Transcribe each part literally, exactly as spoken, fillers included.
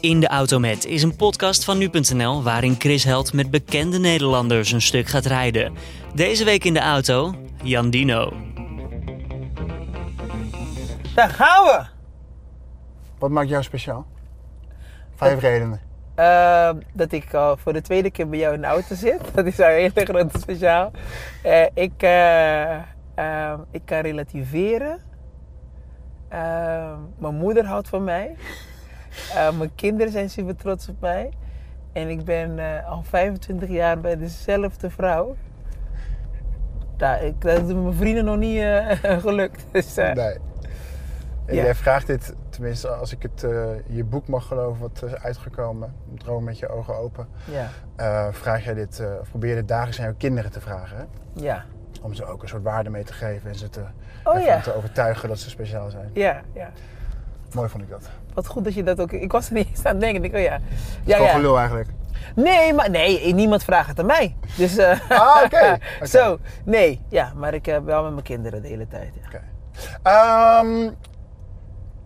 In de Auto Met is een podcast van Nu.nl waarin Chris Helt met bekende Nederlanders een stuk gaat rijden. Deze week in de auto, Jandino. Daar gaan we! Wat maakt jou speciaal? Vijf dat, redenen. Uh, dat ik al voor de tweede keer bij jou in de auto zit. Dat is al heel groot speciaal. Uh, ik, uh, uh, ik kan relativeren. Uh, mijn moeder houdt van mij. Uh, mijn kinderen zijn super trots op mij. En ik ben uh, al vijfentwintig jaar bij dezelfde vrouw. Nou, ik, dat is mijn vrienden nog niet uh, gelukt. Dus, uh, nee. En ja. Jij vraagt dit, tenminste als ik het, uh, je boek mag geloven wat is uitgekomen, Droom met je ogen open. Ja. Uh, vraag jij dit, uh, probeer dit dagelijks aan jouw kinderen te vragen. Hè? Ja. Om ze ook een soort waarde mee te geven en ze te, oh, ja. te overtuigen dat ze speciaal zijn. Ja, ja. Mooi vond ik dat. Wat goed dat je dat ook... Ik was er niet eens aan het denken. Ik dacht, oh ja. ja gewoon ja. gelul eigenlijk. Nee, maar nee, niemand vraagt het aan mij. Dus... Uh, ah, oké. Okay. Okay. Zo, nee. Ja, maar ik heb uh, wel met mijn kinderen de hele tijd. Ja. Okay. Um,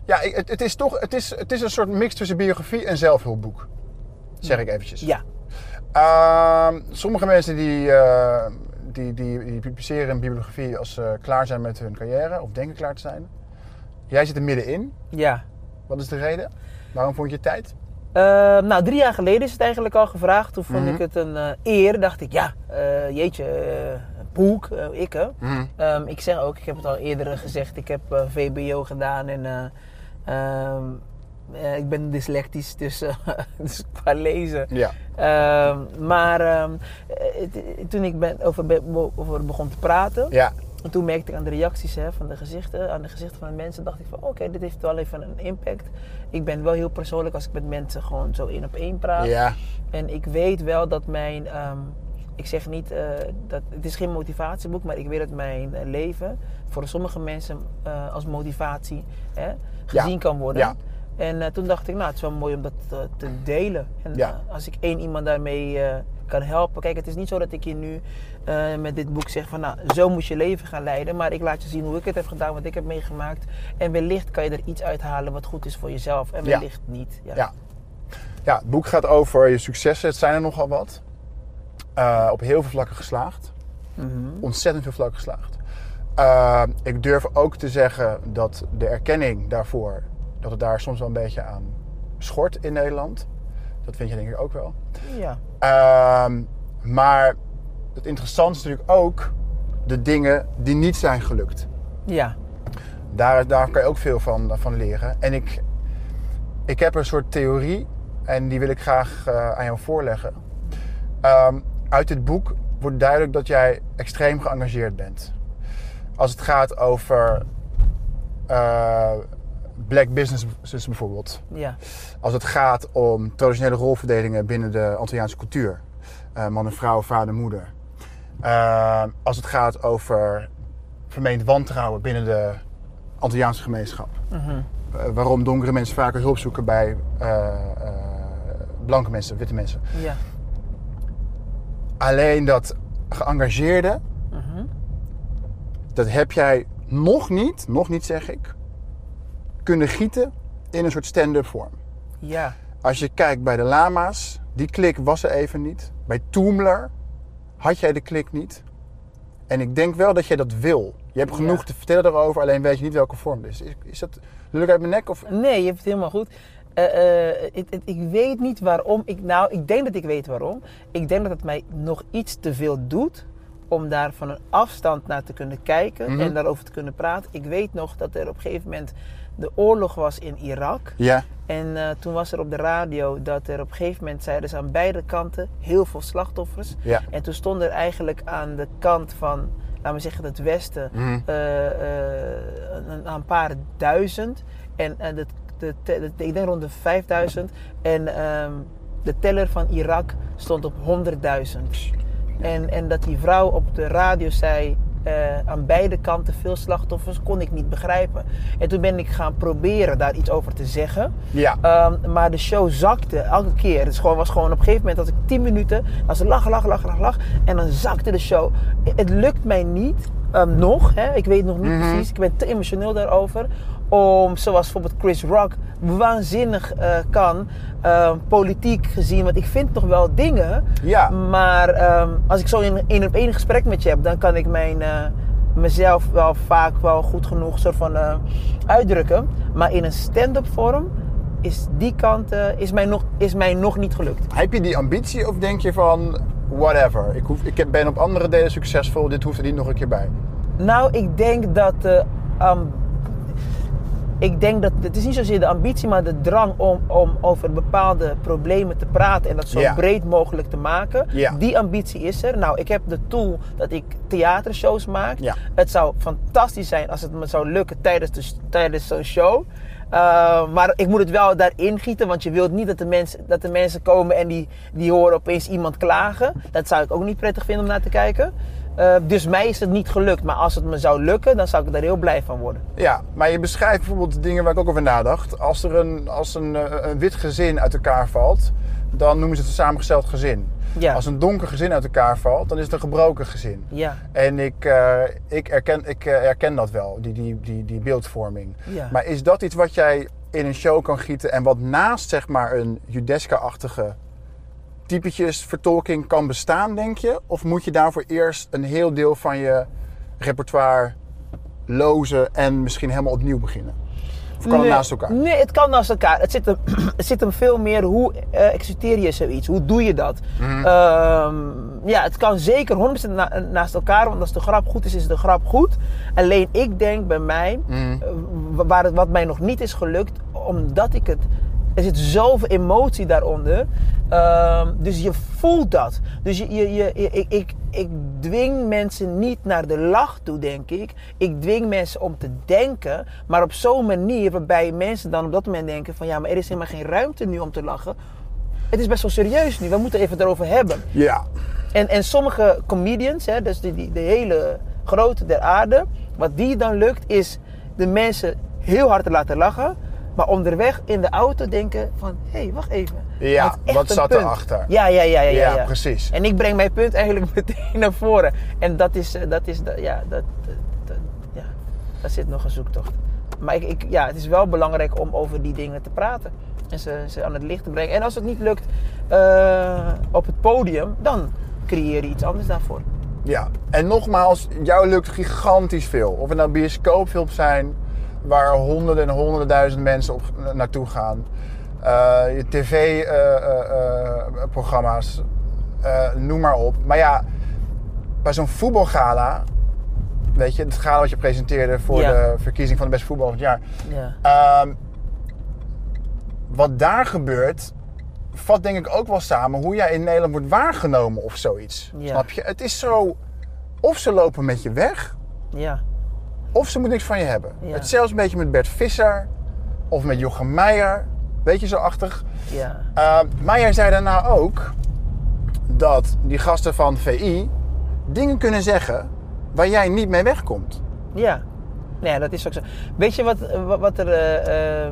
ja, het, het is toch... Het is, het is een soort mix tussen biografie en zelfhulpboek. Zeg ik eventjes. Ja. Um, sommige mensen die... Uh, Die, die, die publiceren een bibliografie als ze klaar zijn met hun carrière of denken klaar te zijn. Jij zit er middenin. Ja. Wat is de reden? Waarom vond je tijd? Uh, nou, drie jaar geleden is het eigenlijk al gevraagd. Toen vond mm-hmm. ik het een uh, eer. Dacht ik, ja, uh, jeetje, uh, boek, uh, ik hè. Mm-hmm. Um, ik zeg ook, ik heb het al eerder gezegd, ik heb uh, V B O gedaan en uh, um, uh, ik ben dyslectisch, dus, uh, dus qua lezen. Ja. Uh, maar uh, toen ik ben over, be- over begon te praten, ja. toen merkte ik aan de reacties hè, van de gezichten, aan de gezichten van de mensen, dacht ik van oké, okay, dit heeft wel even een impact. Ik ben wel heel persoonlijk als ik met mensen gewoon zo één op één praat. Ja. En ik weet wel dat mijn, um, ik zeg niet, uh, dat het is geen motivatieboek, maar ik weet dat mijn leven voor sommige mensen uh, als motivatie hè, gezien ja. kan worden. Ja. En uh, toen dacht ik, nou, het is wel mooi om dat uh, te delen. En ja. uh, als ik één iemand daarmee uh, kan helpen. Kijk, het is niet zo dat ik je nu uh, met dit boek zeg van, nou, zo moet je leven gaan leiden. Maar ik laat je zien hoe ik het heb gedaan, wat ik heb meegemaakt. En wellicht kan je er iets uithalen wat goed is voor jezelf. En wellicht ja. niet. Ja. Ja. ja, het boek gaat over je successen. Het zijn er nogal wat. Uh, op heel veel vlakken geslaagd. Mm-hmm. Ontzettend veel vlakken geslaagd. Uh, ik durf ook te zeggen dat de erkenning daarvoor... dat het daar soms wel een beetje aan schort in Nederland. Dat vind je denk ik ook wel. Ja. Uh, maar het interessante is natuurlijk ook de dingen die niet zijn gelukt. Ja. Daar, daar kan je ook veel van, van leren. En ik, ik heb een soort theorie en die wil ik graag uh, aan jou voorleggen. Um, uit dit boek wordt duidelijk dat jij extreem geëngageerd bent. Als het gaat over... Uh, Black businesses bijvoorbeeld. Ja. Als het gaat om traditionele rolverdelingen binnen de Antilliaanse cultuur. Uh, man en vrouw, vader en moeder. Uh, als het gaat over vermeend wantrouwen binnen de Antilliaanse gemeenschap. Mm-hmm. Uh, waarom donkere mensen vaker hulp zoeken bij uh, uh, blanke mensen, witte mensen. Ja. Alleen dat geëngageerde, mm-hmm. dat heb jij nog niet, nog niet zeg ik... kunnen gieten in een soort stand-up vorm. Ja. Als je kijkt bij de lama's, die klik was er even niet. Bij Toomler had jij de klik niet. En ik denk wel dat jij dat wil. Je hebt genoeg ja. te vertellen daarover, alleen weet je niet welke vorm het is. Is, is dat lullig uit mijn nek? Of... Nee, je hebt het helemaal goed. Uh, uh, it, it, ik weet niet waarom. Ik, nou, ik denk dat ik weet waarom. Ik denk dat het mij nog iets te veel doet... om daar van een afstand naar te kunnen kijken mm-hmm. en daarover te kunnen praten. Ik weet nog dat er op een gegeven moment de oorlog was in Irak. Ja. En uh, toen was er op de radio dat er op een gegeven moment zeiden ze aan beide kanten heel veel slachtoffers. Ja. En toen stond er eigenlijk aan de kant van, laten we zeggen het Westen, mm-hmm. uh, uh, een paar duizend. En uh, de, de, de, de, ik denk rond de vijfduizend. En um, de teller van Irak stond op honderdduizend. En, en dat die vrouw op de radio zei, uh, aan beide kanten veel slachtoffers, kon ik niet begrijpen. En toen ben ik gaan proberen daar iets over te zeggen. Ja. Um, maar de show zakte elke keer. Het was gewoon op een gegeven moment, als ik tien minuten, als ze lach, lach, lach, lach, lach. En dan zakte de show. Het lukt mij niet Um, nog, hè? Ik weet nog niet mm-hmm. precies. Ik ben te emotioneel daarover. Om, zoals bijvoorbeeld Chris Rock waanzinnig uh, kan, uh, politiek gezien. Want ik vind nog wel dingen. Ja. Maar um, als ik zo in een op één gesprek met je heb, dan kan ik mijn, uh, mezelf wel vaak wel goed genoeg soort van uh, uitdrukken. Maar in een stand-up vorm is die kant uh, is mij nog, is mij nog niet gelukt. Heb je die ambitie of denk je van whatever? Ik, hoef, ik ben op andere delen succesvol, dit hoeft er niet nog een keer bij. Nou, ik denk dat... Uh, um, ik denk dat... Het is niet zozeer de ambitie, maar de drang om, om over bepaalde problemen te praten en dat zo yeah. breed mogelijk te maken. Yeah. Die ambitie is er. Nou, ik heb de tool dat ik theatershows maak. Yeah. Het zou fantastisch zijn als het me zou lukken tijdens, de, tijdens zo'n show. Uh, maar ik moet het wel daarin gieten, want je wilt niet dat de, mens, dat de mensen komen en die, die horen opeens iemand klagen. Dat zou ik ook niet prettig vinden om naar te kijken. Uh, dus mij is het niet gelukt, maar als het me zou lukken, dan zou ik daar heel blij van worden. Ja, maar je beschrijft bijvoorbeeld dingen waar ik ook over nadacht. Als er een, als een, een wit gezin uit elkaar valt, dan noemen ze het een samengesteld gezin. Ja. Als een donker gezin uit elkaar valt, dan is het een gebroken gezin. Ja. En ik, uh, ik, herken, ik uh, herken dat wel, die, die, die, die beeldvorming. Ja. Maar is dat iets wat jij in een show kan gieten en wat naast zeg maar een Judeska-achtige typetjes vertolking kan bestaan, denk je? Of moet je daarvoor eerst een heel deel van je repertoire lozen en misschien helemaal opnieuw beginnen? Of kan nee, het naast elkaar? Nee, het kan naast elkaar. Het zit hem, het zit hem veel meer hoe uh, executeer je zoiets? Hoe doe je dat? Mm. Um, ja, het kan zeker honderd procent na, naast elkaar. Want als de grap goed is, is de grap goed. Alleen ik denk bij mij, mm. uh, waar het, wat mij nog niet is gelukt, omdat ik het... Er zit zoveel emotie daaronder. Uh, dus je voelt dat. Dus je, je, je, ik, ik, ik dwing mensen niet naar de lach toe, denk ik. Ik dwing mensen om te denken. Maar op zo'n manier waarbij mensen dan op dat moment denken van... Ja, maar er is helemaal geen ruimte nu om te lachen. Het is best wel serieus nu. We moeten even erover hebben. Ja. En, en sommige comedians, hè, dus de, die, de hele grote der aarde... Wat die dan lukt, is de mensen heel hard te laten lachen... Maar onderweg in de auto denken van... Hé, hey, wacht even. Ja, wat zat punt. erachter? Ja ja ja, ja, ja, ja, ja. precies. En ik breng mijn punt eigenlijk meteen naar voren. En dat is... Dat is ja, dat, dat, ja, daar zit nog een zoektocht. Maar ik, ik, ja, het is wel belangrijk om over die dingen te praten. En ze, ze aan het licht te brengen. En als het niet lukt uh, op het podium... Dan creëer je iets anders daarvoor. Ja, en nogmaals... Jou lukt gigantisch veel. Of het nou bioscoopfilms zijn... Waar honderden en honderden duizend mensen op, naartoe gaan. Uh, je tv-programma's, uh, uh, uh, noem maar op. Maar ja, bij zo'n voetbalgala... Weet je, het gala wat je presenteerde voor ja. de verkiezing van de beste voetbal van het jaar. Ja. Uh, wat daar gebeurt, vat denk ik ook wel samen... Hoe jij in Nederland wordt waargenomen of zoiets. Ja. Snap je? Het is zo... Of ze lopen met je weg... Ja. Of ze moet niks van je hebben. Ja. Hetzelfde een beetje met Bert Visser. Of met Jochem Meijer. Weet je, zo achtig. Ja. Uh, maar jij zei daarna ook... dat die gasten van V I... dingen kunnen zeggen... waar jij niet mee wegkomt. Ja. Nee, dat is ook zo. Weet je wat, wat, wat er... Uh, uh,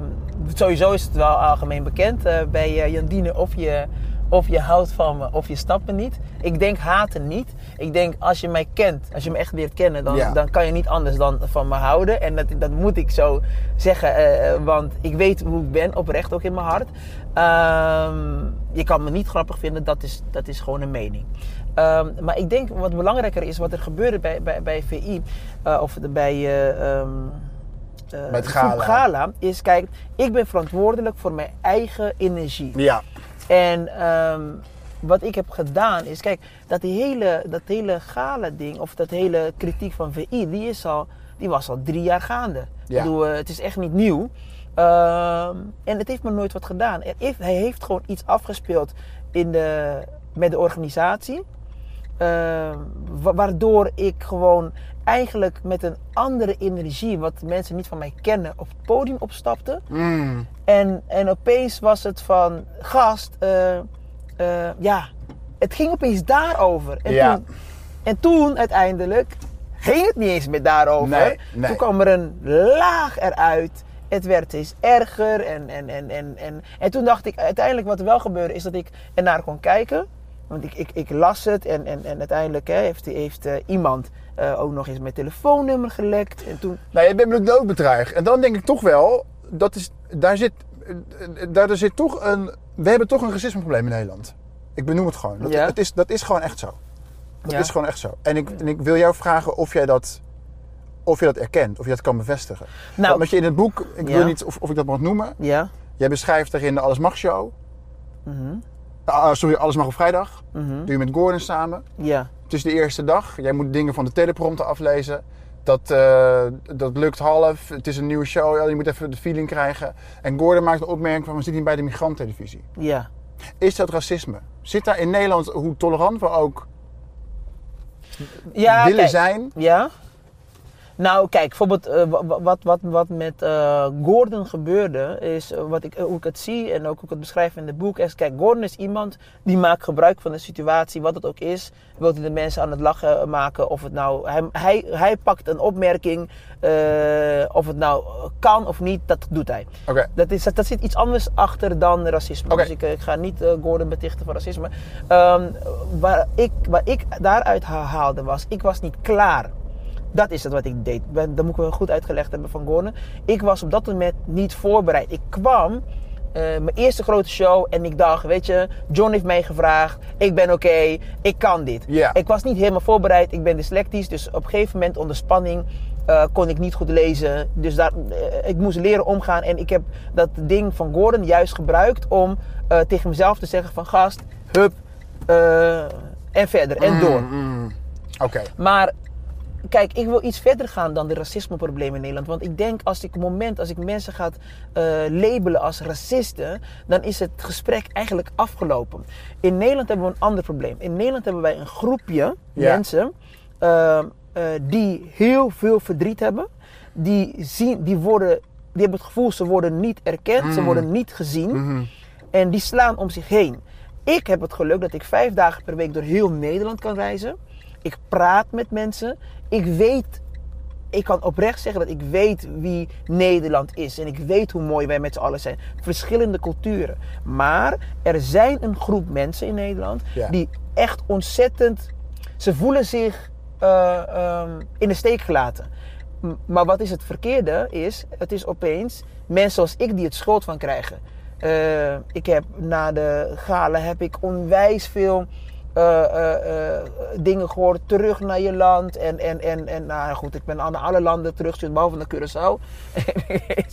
sowieso is het wel algemeen bekend... Uh, bij uh, Jandino of je... Of je houdt van me, of je snapt me niet. Ik denk haten niet. Ik denk, als je mij kent, als je me echt leert kennen... dan, ja. dan kan je niet anders dan van me houden. En dat, dat moet ik zo zeggen. Uh, want ik weet hoe ik ben, oprecht ook in mijn hart. Uh, je kan me niet grappig vinden, dat is, dat is gewoon een mening. Uh, maar ik denk, wat belangrijker is, wat er gebeurde bij, bij, bij V I... Uh, of bij... Uh, um, Uh, Met gala. gala is, kijk, ik ben verantwoordelijk voor mijn eigen energie. Ja. En um, wat ik heb gedaan is, kijk, dat die hele, dat hele gala ding, of dat hele kritiek van V I, die, is al, die was al drie jaar gaande. Ja. Ik bedoel, uh, het is echt niet nieuw. Uh, en het heeft me nooit wat gedaan. Er heeft, hij heeft gewoon iets afgespeeld in de, met de organisatie. Uh, wa- waardoor ik gewoon eigenlijk met een andere energie... wat mensen niet van mij kennen, op het podium opstapte. Mm. En, en opeens was het van... gast, uh, uh, ja, het ging opeens daarover. En, ja. toen, en toen uiteindelijk ging het niet eens meer daarover. Nee, nee. Toen kwam er een laag eruit. Het werd eens erger. En, en, en, en, en, en toen dacht ik, uiteindelijk wat er wel gebeurde... is dat ik ernaar kon kijken... Want ik, ik, ik las het en, en, en uiteindelijk hè, heeft, heeft uh, iemand uh, ook nog eens mijn telefoonnummer gelekt. En toen... Nou, je bent me ook bedreigd. En dan denk ik toch wel, dat is, daar zit, daar, daar zit toch een... We hebben toch een racismeprobleem in Nederland. Ik benoem het gewoon. Dat, ja. het is, dat is gewoon echt zo. Dat ja. is gewoon echt zo. En ik, en ik wil jou vragen of jij dat... Of je dat erkent, of je dat kan bevestigen. Nou, want je in het boek, ik ja. wil niet of, of ik dat mag noemen. Ja. Jij beschrijft daarin de Alles Mag Show. Mm-hmm. uh, sorry, Alles Mag Op Vrijdag. Mm-hmm. Doe je met Gordon samen. Ja. Het is de eerste dag. Jij moet dingen van de teleprompter aflezen. Dat, uh, dat lukt half. Het is een nieuwe show. Ja, je moet even de feeling krijgen. En Gordon maakt een opmerking van, we zitten niet bij de migranttelevisie. Ja. Is dat racisme? Zit daar in Nederland, hoe tolerant we ook ja, willen kijk. zijn... Ja. Nou, kijk, bijvoorbeeld uh, wat, wat, wat met uh, Gordon gebeurde, is uh, wat ik, uh, hoe ik het zie en ook hoe ik het beschrijf in het boek. Is, kijk, Gordon is iemand die maakt gebruik van de situatie, wat het ook is. Wil hij de mensen aan het lachen maken, of het nou... Hij, hij, hij pakt een opmerking, uh, of het nou kan of niet, dat doet hij. Okay. Dat is, dat, dat zit iets anders achter dan racisme. Okay. Dus ik, ik ga niet uh, Gordon betichten van racisme. Um, waar, ik, waar ik daaruit haalde was, ik was niet klaar. Dat is het wat ik deed. Dat moet ik wel goed uitgelegd hebben van Gordon. Ik was op dat moment niet voorbereid. Ik kwam, uh, mijn eerste grote show, en ik dacht, weet je, John heeft mij gevraagd. Ik ben oké, okay, ik kan dit. Yeah. Ik was niet helemaal voorbereid. Ik ben dyslectisch, dus op een gegeven moment onder spanning uh, kon ik niet goed lezen. Dus daar, uh, ik moest leren omgaan. En ik heb dat ding van Gordon juist gebruikt om uh, tegen mezelf te zeggen van gast, hup, uh, en verder, en door. Mm, mm. Oké. Okay. Maar... Kijk, ik wil iets verder gaan dan de racismeproblemen in Nederland. Want ik denk, als ik moment, als ik mensen ga uh, labelen als racisten, dan is het gesprek eigenlijk afgelopen. In Nederland hebben we een ander probleem. In Nederland hebben wij een groepje yeah. mensen uh, uh, die heel veel verdriet hebben. Die, zien, die, worden, die hebben het gevoel, ze worden niet erkend, mm. ze worden niet gezien. Mm-hmm. En die slaan om zich heen. Ik heb het geluk dat ik vijf dagen per week door heel Nederland kan reizen. Ik praat met mensen. Ik weet, ik kan oprecht zeggen dat ik weet wie Nederland is. En ik weet hoe mooi wij met z'n allen zijn. Verschillende culturen. Maar er zijn een groep mensen in Nederland ja. die echt ontzettend... Ze voelen zich uh, um, in de steek gelaten. M- maar wat is het verkeerde is, het is opeens mensen zoals ik die het schuld van krijgen. Uh, ik heb na de gala heb ik onwijs veel... Uh, uh, uh, dingen gehoord, terug naar je land en, en, en, en nou goed, ik ben naar alle landen teruggestuurd, behalve naar Curaçao.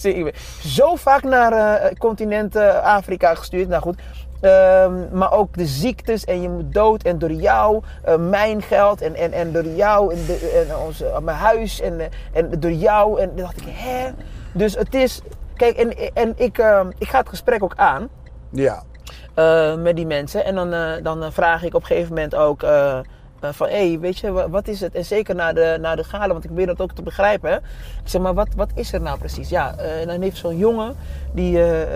Ik ben zo vaak naar uh, continent uh, Afrika gestuurd, nou goed. Um, maar ook de ziektes en je moet dood en door jou, uh, mijn geld en, en, en door jou en, de, en onze, uh, mijn huis en, uh, en door jou en dan dacht ik, hè? Dus het is, kijk, en, en ik, uh, ik ga het gesprek ook aan. Ja. Uh, met die mensen. En dan, uh, dan vraag ik op een gegeven moment ook uh, uh, van... Hé, hey, weet je, wat, wat is het? En zeker na de, na de gala, want ik probeer dat ook te begrijpen. Hè? Ik zeg maar, wat, wat is er nou precies? Ja, uh, en dan heeft zo'n jongen die... Uh, uh,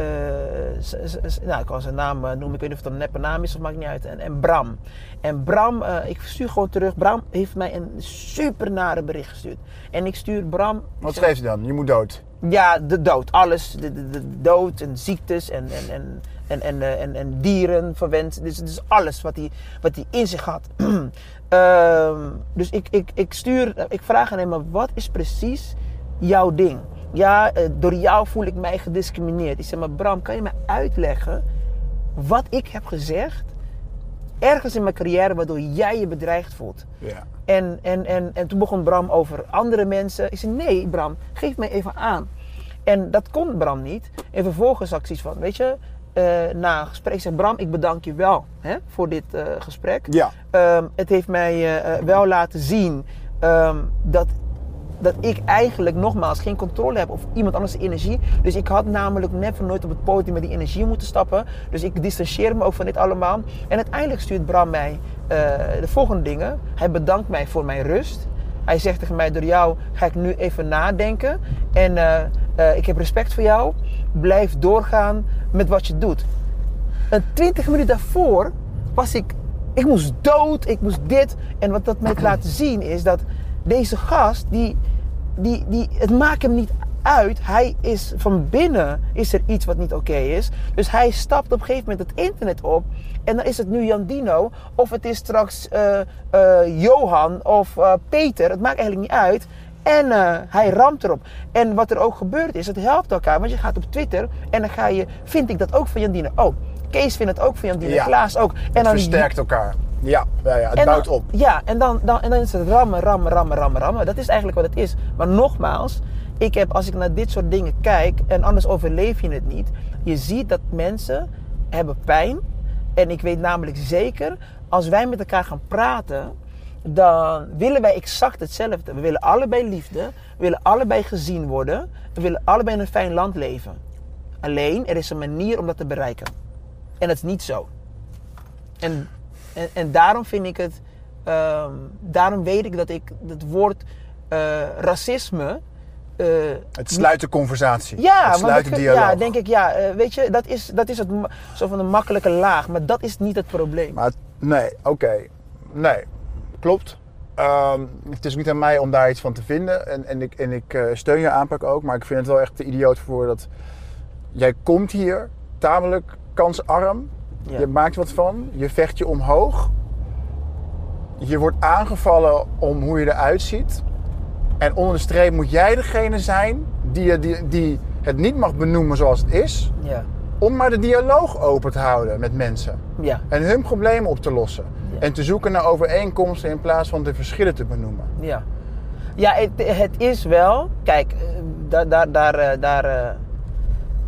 z- z- z- nou, ik kan zijn naam uh, noemen. Ik weet niet of het een neppe naam is, of maakt niet uit. En, en Bram. En Bram, uh, ik stuur gewoon terug. Bram heeft mij een super nare bericht gestuurd. En ik stuur Bram... Wat schreef je dan? Je moet dood. Ja, de dood. Alles. De, de, de dood en ziektes en... en, en En, en, en, en dieren verwend. Dus, dus alles wat hij, wat hij in zich had. uh, dus ik, ik, ik stuur, ik vraag aan hem, maar wat is precies jouw ding? Ja, door jou voel ik mij gediscrimineerd. Ik zeg, maar Bram, kan je mij uitleggen wat ik heb gezegd? Ergens in mijn carrière waardoor jij je bedreigd voelt. Ja. En, en, en, en toen begon Bram over andere mensen. Ik zei, nee Bram, geef mij even aan. En dat kon Bram niet. En vervolgens had ik zoiets van, weet je... Uh, na een gesprek zeg Bram, ik bedank je wel hè, voor dit uh, gesprek. Ja. Um, het heeft mij uh, wel laten zien um, dat, dat ik eigenlijk nogmaals geen controle heb over iemand anders' energie. Dus ik had namelijk net van nooit op het podium met die energie moeten stappen. Dus ik distancieer me ook van dit allemaal. En uiteindelijk stuurt Bram mij uh, de volgende dingen. Hij bedankt mij voor mijn rust. Hij zegt tegen mij, door jou ga ik nu even nadenken. En uh, uh, ik heb respect voor jou. Blijf doorgaan met wat je doet. En twintig minuten daarvoor was ik... Ik moest dood, ik moest dit. En wat dat mij laat zien is dat deze gast... Die, die, die, het maakt hem niet uit. Hij is van binnen, is er iets wat niet oké is. Dus hij stapt op een gegeven moment het internet op. En dan is het nu Jandino, of het is straks uh, uh, Johan of uh, Peter. Het maakt eigenlijk niet uit. En uh, hij ramt erop. En wat er ook gebeurd is, het helpt elkaar. Want je gaat op Twitter en dan ga je, vind ik dat ook van Jandino. Oh, Kees vindt het ook van Jandino. Ja. Klaas ook. En het dan versterkt elkaar. Ja, ja, ja, het en bouwt dan op. Ja, en dan, dan, en dan is het rammen, rammen, rammen, rammen, rammen. Dat is eigenlijk wat het is. Maar nogmaals, ik heb, als ik naar dit soort dingen kijk, en anders overleef je het niet. Je ziet dat mensen hebben pijn. En ik weet namelijk zeker, als wij met elkaar gaan praten, dan willen wij exact hetzelfde. We willen allebei liefde, we willen allebei gezien worden, we willen allebei in een fijn land leven. Alleen, er is een manier om dat te bereiken. En dat is niet zo. En, en, en daarom vind ik het, uh, daarom weet ik dat ik het woord uh, racisme... Uh, het sluit de conversatie. Ja, het sluit de dialoog. Ja, denk ik, ja, uh, weet je, dat is, dat is het, zo van een makkelijke laag. Maar dat is niet het probleem. Maar, nee, oké. Okay. Nee. Klopt. Um, het is niet aan mij om daar iets van te vinden. En, en ik, en ik uh, steun je aanpak ook. Maar ik vind het wel echt te idioot voor dat... Jij komt hier tamelijk kansarm. Ja. Je maakt wat van. Je vecht je omhoog. Je wordt aangevallen om hoe je eruit ziet. En onder de streep moet jij degene zijn die, die, die het niet mag benoemen zoals het is. Ja. Om maar de dialoog open te houden met mensen. Ja. En hun problemen op te lossen. Ja. En te zoeken naar overeenkomsten in plaats van de verschillen te benoemen. Ja, ja, het, het is wel... Kijk, daar, daar, daar, daar,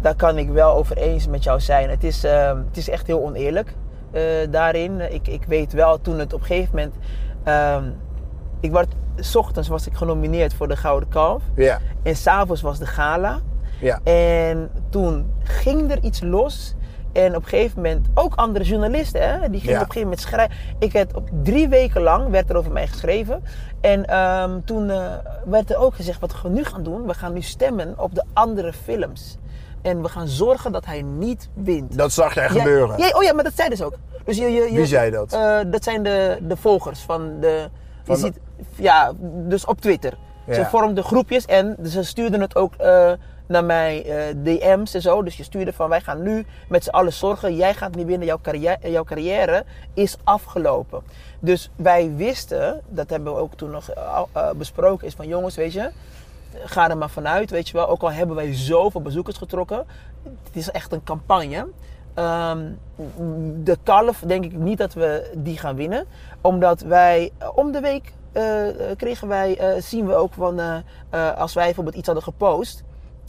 daar kan ik wel over eens met jou zijn. Het is, uh, het is echt heel oneerlijk uh, daarin. Ik, ik weet wel, toen het op een gegeven moment... Uh, ik werd... 's ochtends was ik genomineerd voor de Gouden Kalf. Ja. En 's avonds was de gala. Ja. En toen ging er iets los. En op een gegeven moment, ook andere journalisten, hè, die gingen, ja, op een gegeven moment schrijven. Ik had op drie weken lang, werd er over mij geschreven. En um, toen uh, werd er ook gezegd, wat we nu gaan doen, we gaan nu stemmen op de andere films. En we gaan zorgen dat hij niet wint. Dat zag jij, jij gebeuren. Jij, oh ja, maar dat zeiden ze ook. Dus je, je, je, wie zei dat? Uh, dat zijn de, de volgers van de... Je ziet, ja, dus op Twitter. Ja. Ze vormden groepjes en ze stuurden het ook uh, naar mij, uh, D M's en zo. Dus je stuurde van, wij gaan nu met z'n allen zorgen. Jij gaat niet winnen, jouw carrière, jouw carrière is afgelopen. Dus wij wisten, dat hebben we ook toen nog uh, besproken, is van jongens, weet je... Ga er maar vanuit, weet je wel. Ook al hebben wij zoveel bezoekers getrokken. Het is echt een campagne. Um, de kalf, denk ik niet dat we die gaan winnen. Omdat wij om de week uh, kregen wij, uh, zien we ook van, uh, uh, als wij bijvoorbeeld iets hadden gepost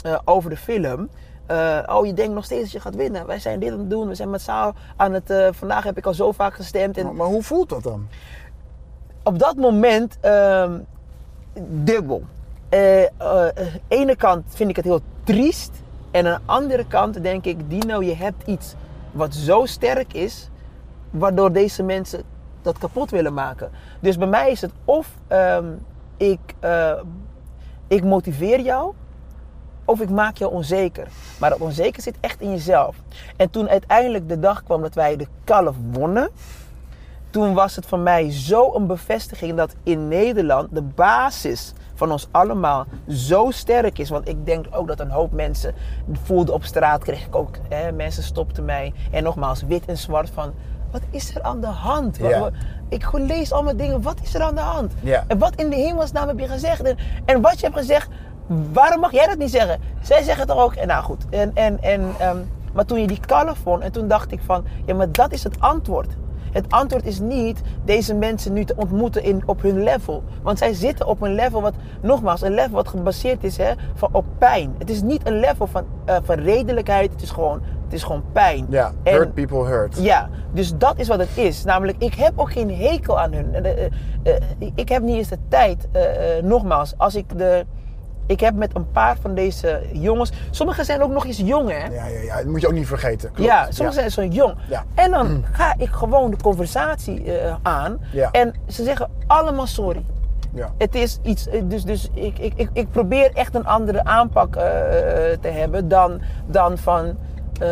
uh, over de film. Uh, oh, je denkt nog steeds dat je gaat winnen. Wij zijn dit aan het doen, we zijn massaal aan het, uh, vandaag heb ik al zo vaak gestemd. En... Maar, maar hoe voelt dat dan? Op dat moment uh, dubbel. Uh, uh, aan de ene kant vind ik het heel triest. En aan de andere kant denk ik, Dino, je hebt iets wat zo sterk is, waardoor deze mensen dat kapot willen maken. Dus bij mij is het of um, ik, uh, ik motiveer jou, of ik maak jou onzeker. Maar dat onzeker zit echt in jezelf. En toen uiteindelijk de dag kwam dat wij de kalf wonnen, toen was het voor mij zo een bevestiging dat in Nederland de basis van ons allemaal zo sterk is. Want ik denk ook dat een hoop mensen voelden op straat, kreeg ik ook, hè, mensen stopten mij. En nogmaals, wit en zwart van, wat is er aan de hand? Wat, ja. Ik lees allemaal dingen, wat is er aan de hand? Ja. En wat in de hemelsnaam heb je gezegd? En, en wat je hebt gezegd, waarom mag jij dat niet zeggen? Zij zeggen toch ook, en nou goed. En, en, en, um, maar toen je die kalf vond, en toen dacht ik van, ja, maar dat is het antwoord. Het antwoord is niet deze mensen nu te ontmoeten in, op hun level. Want zij zitten op een level wat, nogmaals, een level wat gebaseerd is, hè, van, op pijn. Het is niet een level van, uh, van redelijkheid, het is gewoon, het is gewoon pijn. Ja, en, hurt people hurt. Ja, dus dat is wat het is. Namelijk, ik heb ook geen hekel aan hun. Uh, uh, uh, ik heb niet eens de tijd, uh, uh, nogmaals, als ik de... Ik heb met een paar van deze jongens... Sommigen zijn ook nog eens jong, hè? Ja, ja, ja. Dat moet je ook niet vergeten. Klopt. Ja, sommigen ja. zijn zo jong. Ja. En dan mm. ga ik gewoon de conversatie uh, aan. Ja. En ze zeggen allemaal sorry. Ja. Het is iets... Dus, dus ik, ik, ik, ik probeer echt een andere aanpak uh, te hebben dan, dan van... Uh,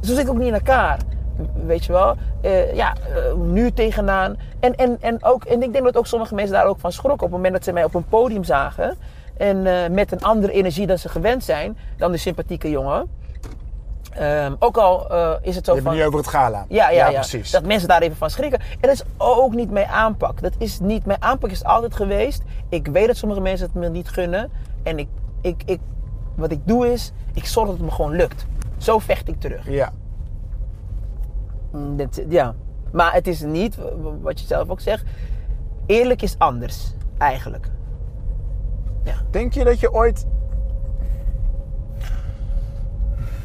zo zit ik ook niet in elkaar. Weet je wel? Uh, ja, uh, nu tegenaan. En, en, en, ook, en ik denk dat ook sommige mensen daar ook van schrokken. Op het moment dat ze mij op een podium zagen... En uh, met een andere energie dan ze gewend zijn. Dan de sympathieke jongen. Um, ook al uh, is het zo van... Je hebt nu over het gala. Ja, ja, ja, ja, precies. Dat mensen daar even van schrikken. En dat is ook niet mijn aanpak. Dat is niet... Mijn aanpak is altijd geweest. Ik weet dat sommige mensen het me niet gunnen. En ik, ik, ik, wat ik doe is... Ik zorg dat het me gewoon lukt. Zo vecht ik terug. Ja. Dat, ja. Maar het is niet, wat je zelf ook zegt... Eerlijk is anders. Eigenlijk. Ja. Denk je dat je ooit...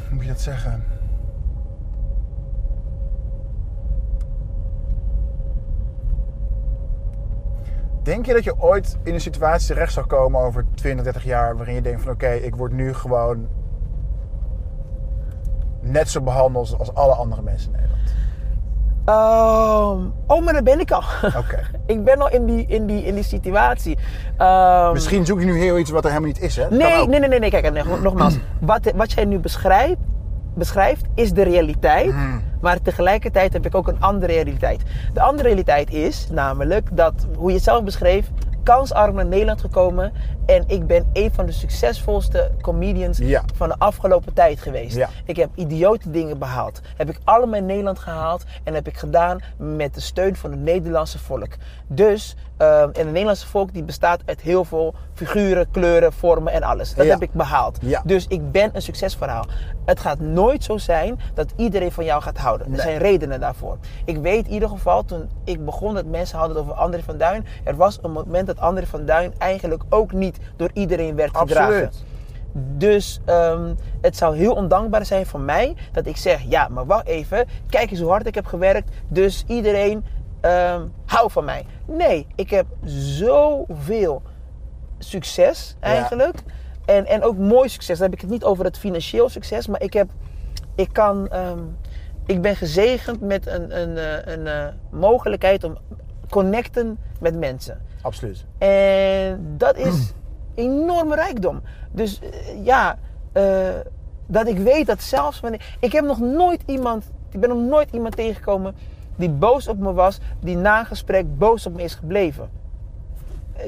Hoe moet je dat zeggen? Denk je dat je ooit in een situatie terecht zou komen over twintig, dertig jaar... waarin je denkt van oké, okay, ik word nu gewoon net zo behandeld als alle andere mensen in Nederland? Um, oh, maar daar ben ik al. Okay. Ik ben al in die, in die, in die situatie. Um, Misschien zoek je nu heel iets wat er helemaal niet is, hè? Nee, nee, nee, nee, nee. Kijk, nee, nogmaals. Wat, wat jij nu beschrijft, beschrijft is de realiteit. Mm. Maar tegelijkertijd heb ik ook een andere realiteit. De andere realiteit is namelijk dat, hoe je het zelf beschreef... kansarm naar Nederland gekomen. En ik ben een van de succesvolste comedians ja. van de afgelopen tijd geweest. Ja. Ik heb idiote dingen behaald. Heb ik allemaal in Nederland gehaald. En heb ik gedaan met de steun van het Nederlandse volk. Dus, uh, en het Nederlandse volk die bestaat uit heel veel figuren, kleuren, vormen en alles. Dat ja. heb ik behaald. Ja. Dus ik ben een succesverhaal. Het gaat nooit zo zijn dat iedereen van jou gaat houden. Nee. Er zijn redenen daarvoor. Ik weet in ieder geval, toen ik begon dat mensen hadden over André van Duin. Er was een moment dat André van Duin eigenlijk ook niet door iedereen werd gedragen. Absoluut. Dus um, het zou heel ondankbaar zijn van mij dat ik zeg, ja, maar wacht even, kijk eens hoe hard ik heb gewerkt, dus iedereen um, hou van mij. Nee, ik heb zoveel succes eigenlijk. Ja. En, en ook mooi succes. Dan heb ik het niet over het financieel succes, maar ik heb, ik kan, um, ik ben gezegend met een, een, een, een mogelijkheid om connecten met mensen. Absoluut. En dat is enorme rijkdom. Dus uh, ja, uh, dat ik weet dat zelfs wanneer... Ik heb nog nooit iemand, ik ben nog nooit iemand tegengekomen die boos op me was, die na een gesprek boos op me is gebleven.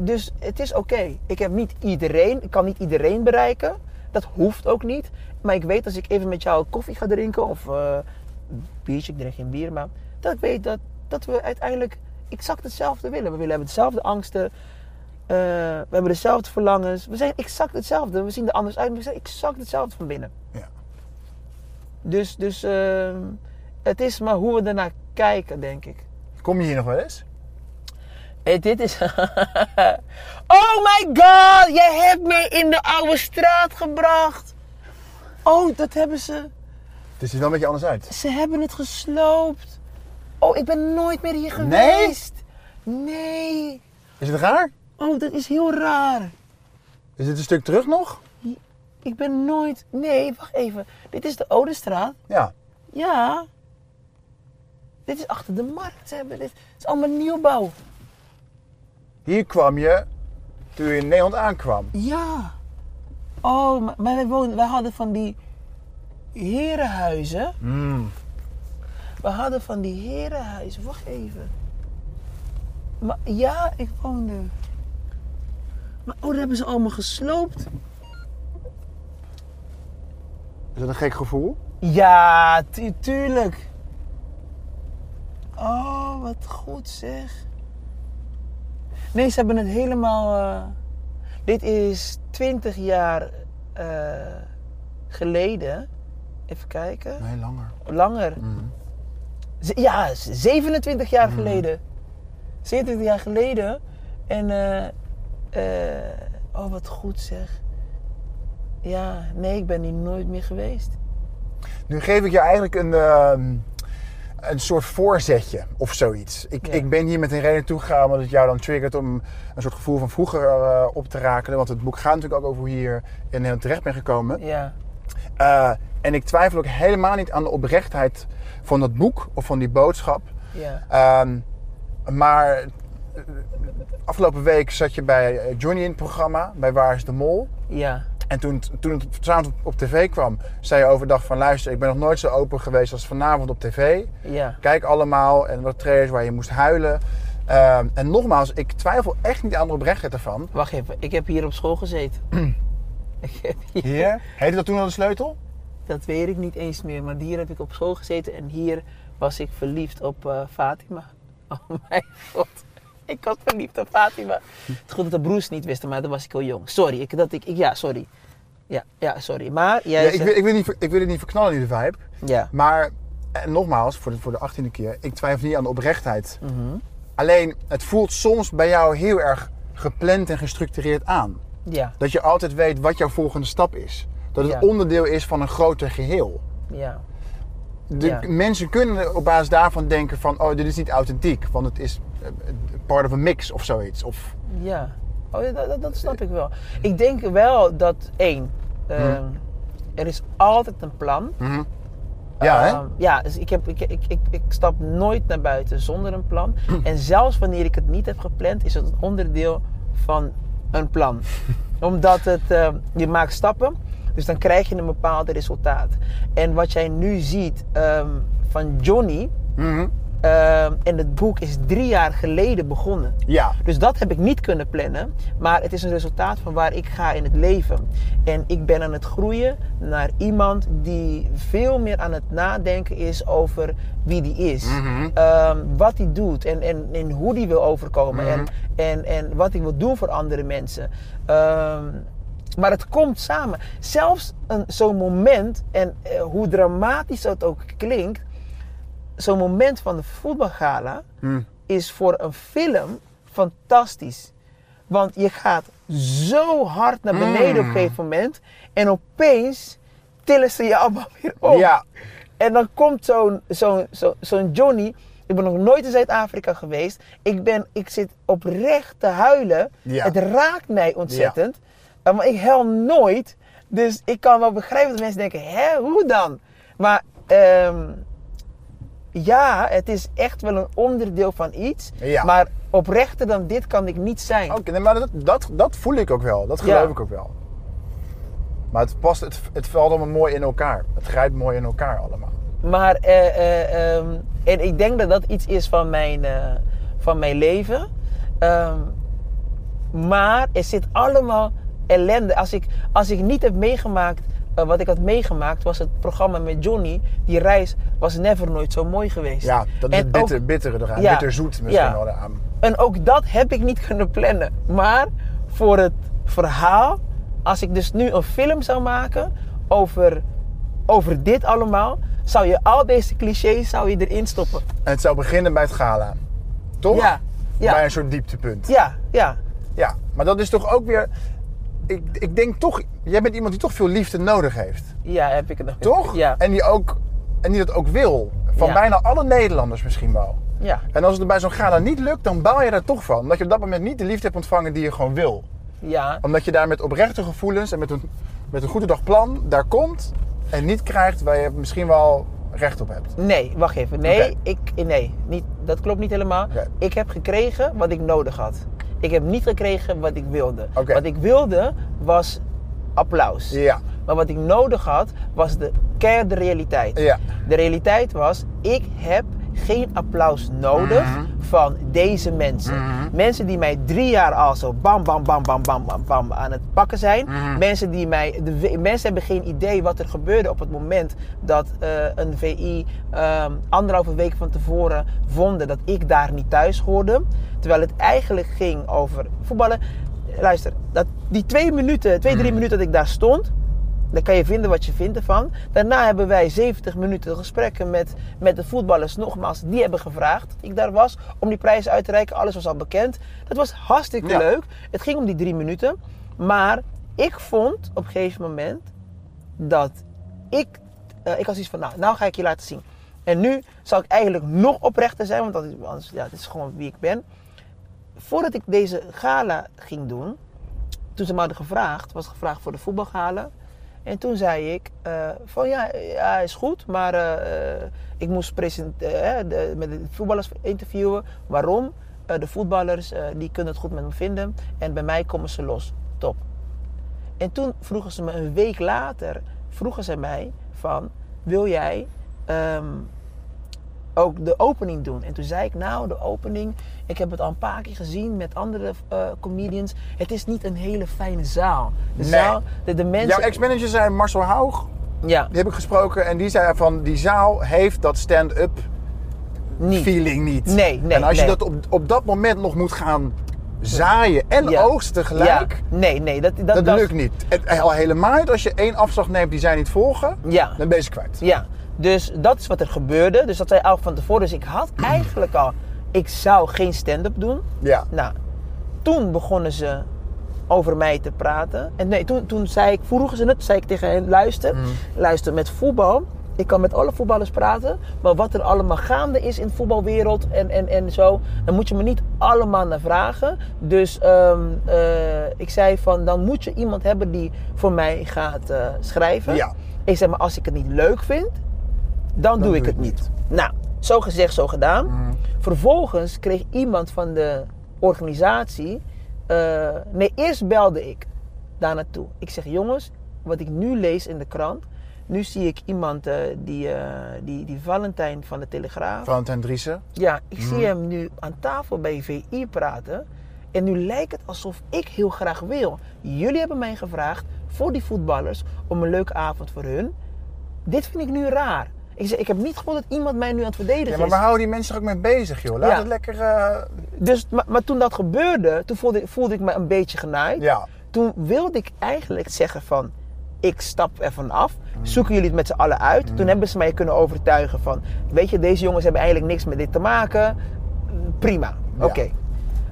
Dus het is oké. Okay. Ik heb niet iedereen, ik kan niet iedereen bereiken. Dat hoeft ook niet. Maar ik weet als ik even met jou koffie ga drinken of uh, biertje, ik drink geen bier, maar dat ik weet dat, dat we uiteindelijk... exact hetzelfde willen. We willen hebben dezelfde angsten. Uh, we hebben dezelfde verlangens. We zijn exact hetzelfde. We zien er anders uit, maar we zijn exact hetzelfde van binnen. Ja. Dus, dus uh, het is maar hoe we ernaar kijken, denk ik. Kom je hier nog wel eens? Hey, dit is... Oh my god! Jij hebt mij in de Oude Straat gebracht! Oh, dat hebben ze... Het ziet er wel een beetje anders uit. Ze hebben het gesloopt. Oh, ik ben nooit meer hier geweest. Nee? Nee. Is het raar? Oh, dat is heel raar. Is dit een stuk terug nog? Ik ben nooit... Nee, wacht even. Dit is de Oude Straat. Ja. Ja. Dit is achter de markt. Ze hebben dit. Het is allemaal nieuwbouw. Hier kwam je toen je in Nederland aankwam. Ja. Oh, maar wij, woonden, wij hadden van die herenhuizen... Mm. We hadden van die herenhuis. Wacht even. Maar ja, ik woonde. Maar oh, dat hebben ze allemaal gesloopt. Is dat een gek gevoel? Ja, tu- tuurlijk. Oh, wat goed zeg. Nee, ze hebben het helemaal... Uh... Dit is twintig jaar uh, geleden. Even kijken. Nee, langer. Langer. Mm. Ja, zevenentwintig jaar geleden. zevenentwintig jaar geleden. En, uh, uh, oh wat goed zeg. Ja, nee, ik ben hier nooit meer geweest. Nu geef ik je eigenlijk een, uh, een soort voorzetje of zoiets. Ik, ja. ik ben hier met een reden toe gegaan omdat het jou dan triggert om een soort gevoel van vroeger uh, op te raken. Want het boek gaat natuurlijk ook over hoe je hier in Nederland terecht bent gekomen. Ja. Uh, en ik twijfel ook helemaal niet aan de oprechtheid van dat boek of van die boodschap. Ja. Um, maar afgelopen week zat je bij Johnny in het programma, bij Waar is de Mol? Ja. En toen, toen het vanavond op tv kwam, zei je overdag van luister, ik ben nog nooit zo open geweest als vanavond op tv. Ja. Kijk allemaal en wat trailers waar je moest huilen. Uh, en nogmaals, ik twijfel echt niet aan de oprechtheid ervan. Wacht even, ik heb hier op school gezeten. ik heb hier... Hier? Heette dat toen al de sleutel? Dat weet ik niet eens meer, maar hier heb ik op school gezeten en hier was ik verliefd op uh, Fatima. Oh mijn god. Ik was verliefd op Fatima. Het is goed dat de broers niet wisten, maar dan was ik heel jong. Sorry, ik, dat ik, ik, ja, sorry. Ja, ja, sorry. Maar jij ja, zegt... ik, wil, ik, wil niet, ik wil het niet verknallen, die vibe. Ja. Maar, en nogmaals, voor de, voor de achttiende keer, ik twijfel niet aan de oprechtheid. Mm-hmm. Alleen, het voelt soms bij jou heel erg gepland en gestructureerd aan. Ja. Dat je altijd weet wat jouw volgende stap is. Dat het ja. onderdeel is van een groter geheel. Ja. De ja. mensen kunnen op basis daarvan denken van, oh, dit is niet authentiek, want het is part of a mix of zoiets. Of... Ja, oh, ja dat, dat snap ik wel. Ik denk wel dat, één, um, hmm. er is altijd een plan. Hmm. Ja, uh, ja dus ik, heb, ik, ik, ik, ik stap nooit naar buiten zonder een plan. Hmm. En zelfs wanneer ik het niet heb gepland, is het een onderdeel van een plan. Omdat het, uh, je maakt stappen. Dus dan krijg je een bepaald resultaat. En wat jij nu ziet um, van Johnny... Mm-hmm. um, en het boek is drie jaar geleden begonnen. Ja. Dus dat heb ik niet kunnen plannen. Maar het is een resultaat van waar ik ga in het leven. En ik ben aan het groeien naar iemand die veel meer aan het nadenken is over wie die is. Mm-hmm. Um, wat die doet en, en, en hoe die wil overkomen. Mm-hmm. en, en, en wat die wil doen voor andere mensen. Um, Maar het komt samen. Zelfs een, zo'n moment, en eh, hoe dramatisch dat ook klinkt, zo'n moment van de voetbalgala mm. is voor een film fantastisch. Want je gaat zo hard naar beneden mm. op een gegeven moment en opeens tillen ze je allemaal weer op. Ja. En dan komt zo'n, zo'n, zo, zo'n Johnny... Ik ben nog nooit in Zuid-Afrika geweest. Ik, ben, ik zit oprecht te huilen. Ja. Het raakt mij ontzettend. Ja. Maar ik hel nooit, dus ik kan wel begrijpen dat mensen denken, hè, hoe dan? Maar um, ja, het is echt wel een onderdeel van iets, ja. maar oprechter dan dit kan ik niet zijn. Oké, okay, maar dat, dat, dat voel ik ook wel, dat geloof ja. ik ook wel. Maar het past, het, het valt allemaal mooi in elkaar, het grijpt mooi in elkaar allemaal. Maar, uh, uh, um, en ik denk dat dat iets is van mijn, uh, van mijn leven, um, maar er zit allemaal... ellende. Als ik, als ik niet heb meegemaakt uh, wat ik had meegemaakt, was het programma met Johnny, die reis, was never nooit zo mooi geweest. Ja, dat is en het bitter, ook, bittere eraan. Ja, bitterzoet misschien ja. wel eraan. En ook dat heb ik niet kunnen plannen. Maar voor het verhaal, als ik dus nu een film zou maken over, over dit allemaal, zou je al deze clichés zou je erin stoppen. En het zou beginnen bij het gala. Toch? Ja. ja. Bij een soort dieptepunt. Ja, ja. Ja, maar dat is toch ook weer... Ik, ik denk toch, jij bent iemand die toch veel liefde nodig heeft. Ja, heb ik het nog. Toch? Ja. En die ook, en die dat ook wil. Van ja. bijna alle Nederlanders misschien wel. Ja. En als het bij zo'n gala niet lukt, dan baal je daar toch van. Omdat je op dat moment niet de liefde hebt ontvangen die je gewoon wil. Ja. Omdat je daar met oprechte gevoelens en met een, met een goede dag plan daar komt. En niet krijgt waar je misschien wel recht op hebt. Nee, wacht even. Nee, okay. ik, nee niet, dat klopt niet helemaal. Okay. Ik heb gekregen wat ik nodig had. Ik heb niet gekregen wat ik wilde. Okay. Wat ik wilde was applaus. Ja. Maar wat ik nodig had, was de kern de realiteit. Ja. De realiteit was, ik heb geen applaus nodig mm-hmm. van deze mensen. Mm-hmm. Mensen die mij drie jaar al zo bam, bam, bam, bam, bam, bam, bam aan het pakken zijn. Mm-hmm. Mensen die mij... De, mensen hebben geen idee wat er gebeurde op het moment dat uh, een V I uh, anderhalve week van tevoren vonden dat ik daar niet thuis hoorde. Terwijl het eigenlijk ging over voetballen. Luister, dat, die twee minuten, twee, drie minuten dat ik daar stond... Dan kan je vinden wat je vindt ervan. Daarna hebben wij zeventig minuten gesprekken met, met de voetballers. Nogmaals, die hebben gevraagd dat ik daar was om die prijs uit te reiken. Alles was al bekend. Dat was hartstikke ja. leuk. Het ging om die drie minuten. Maar ik vond op een gegeven moment dat ik... Uh, ik had zoiets van, nou, nou ga ik je laten zien. En nu zal ik eigenlijk nog oprechter zijn. Want dat is, anders, ja, dat is gewoon wie ik ben. Voordat ik deze gala ging doen, toen ze me hadden gevraagd, was gevraagd voor de voetbalgala. En toen zei ik uh, van ja, ja, is goed, maar uh, ik moest presenteren, uh, met de voetballers interviewen. Waarom? Uh, de voetballers, uh, die kunnen het goed met me vinden en bij mij komen ze los. Top. En toen vroegen ze me een week later, vroegen ze mij van, wil jij um, ook de opening doen. En toen zei ik, nou, de opening, ik heb het al een paar keer gezien met andere uh, comedians. Het is niet een hele fijne zaal. De nee. zaal, de, de mensen... Jouw ex-manager zei Marcel Haug, ja. die heb ik gesproken. En die zei van, die zaal heeft dat stand-up niet. feeling niet. Nee, nee, en als nee. je dat op, op dat moment nog moet gaan zaaien en ja. oogsten tegelijk, ja. nee, nee, dat, dat, dat, dat lukt niet. Het, al helemaal als je één afslag neemt die zij niet volgen, ja. dan ben je kwijt. Ja. Dus dat is wat er gebeurde. Dus dat zei al van tevoren. Dus ik had eigenlijk al... Ik zou geen stand-up doen. Ja. Nou, toen begonnen ze over mij te praten. En nee, toen, toen zei ik... Vroegen ze het, zei ik tegen hen... Luister, mm. luister met voetbal. Ik kan met alle voetballers praten. Maar wat er allemaal gaande is in de voetbalwereld en, en, en zo... Dan moet je me niet allemaal naar vragen. Dus um, uh, ik zei van... Dan moet je iemand hebben die voor mij gaat uh, schrijven. Ja. Ik zei, maar als ik het niet leuk vind... Dan doe ik het niet. Nou, zo gezegd, zo gedaan. Mm. Vervolgens kreeg iemand van de organisatie... Uh, nee, eerst belde ik daar naartoe. Ik zeg, jongens, wat ik nu lees in de krant... Nu zie ik iemand, uh, die, uh, die, die Valentijn van de Telegraaf... Valentijn Driesen? Ja, ik mm. zie hem nu aan tafel bij V I praten. En nu lijkt het alsof ik heel graag wil. Jullie hebben mij gevraagd voor die voetballers... om een leuke avond voor hun. Dit vind ik nu raar. Ik zeg, ik heb niet gevoeld dat iemand mij nu aan het verdedigen is. Ja, maar waar houden die mensen ook mee bezig, joh? Laat ja. het lekker... Uh... Dus, maar, maar toen dat gebeurde, toen voelde, voelde ik me een beetje genaaid. Ja. Toen wilde ik eigenlijk zeggen van... Ik stap ervan af. Mm. Zoeken jullie het met z'n allen uit. Mm. Toen hebben ze mij kunnen overtuigen van... Weet je, deze jongens hebben eigenlijk niks met dit te maken. Prima, ja. oké. Okay.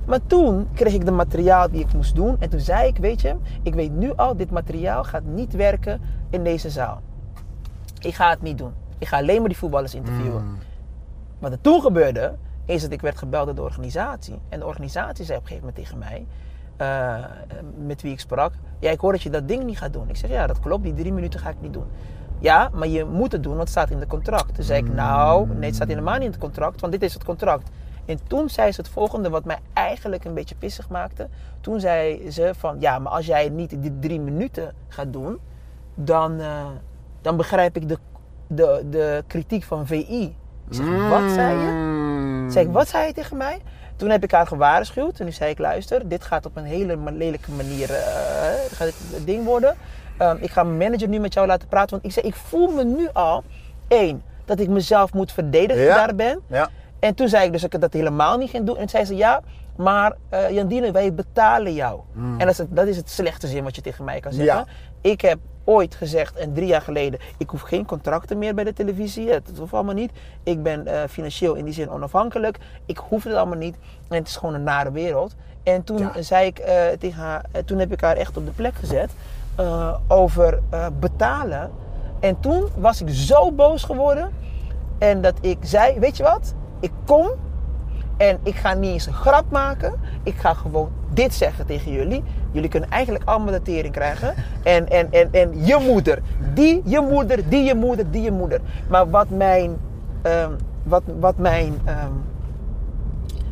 Maar toen kreeg ik de materiaal die ik moest doen. En toen zei ik, weet je... Ik weet nu al, dit materiaal gaat niet werken in deze zaal. Ik ga het niet doen. Ik ga alleen maar die voetballers interviewen. Mm. Wat er toen gebeurde, is dat ik werd gebeld door de organisatie. En de organisatie zei op een gegeven moment tegen mij, uh, met wie ik sprak... Ja, ik hoor dat je dat ding niet gaat doen. Ik zeg, ja, dat klopt, die drie minuten ga ik niet doen. Ja, maar je moet het doen, want het staat in het contract. Toen zei ik, nou, nee, het staat helemaal niet in het contract, want dit is het contract. En toen zei ze het volgende, wat mij eigenlijk een beetje pissig maakte. Toen zei ze van, ja, maar als jij niet die drie minuten gaat doen... Dan, uh, dan begrijp ik de De, de kritiek van V I. Ik zeg, mm. wat zei je? Zeg ik, wat zei je tegen mij? Toen heb ik haar gewaarschuwd. En nu zei ik, luister, dit gaat op een hele lelijke manier uh, gaat het, het ding worden. Um, ik ga mijn manager nu met jou laten praten. Want ik zei, ik voel me nu al, één, dat ik mezelf moet verdedigen ja. daar ben. Ja. En toen zei ik dus dat ik dat helemaal niet ging doen. En toen zei ze, ja, maar uh, Jandino, wij betalen jou. Mm. En dat is, het, dat is het slechte zin wat je tegen mij kan zeggen. Ja. Ik heb ooit gezegd, en drie jaar geleden, ik hoef geen contracten meer bij de televisie. Het hoeft allemaal niet. Ik ben uh, financieel in die zin onafhankelijk. Ik hoef het allemaal niet. En het is gewoon een nare wereld. En toen ja. zei ik uh, tegen haar, uh, toen heb ik haar echt op de plek gezet uh, over uh, betalen. En toen was ik zo boos geworden. En dat ik zei, weet je wat? Ik kom en ik ga niet eens een grap maken. Ik ga gewoon dit zeggen tegen jullie. Jullie kunnen eigenlijk allemaal de tering krijgen. En, en, en, en je moeder. Die, je moeder, die, je moeder, die, je moeder. Maar wat mijn, um, wat, wat mijn um,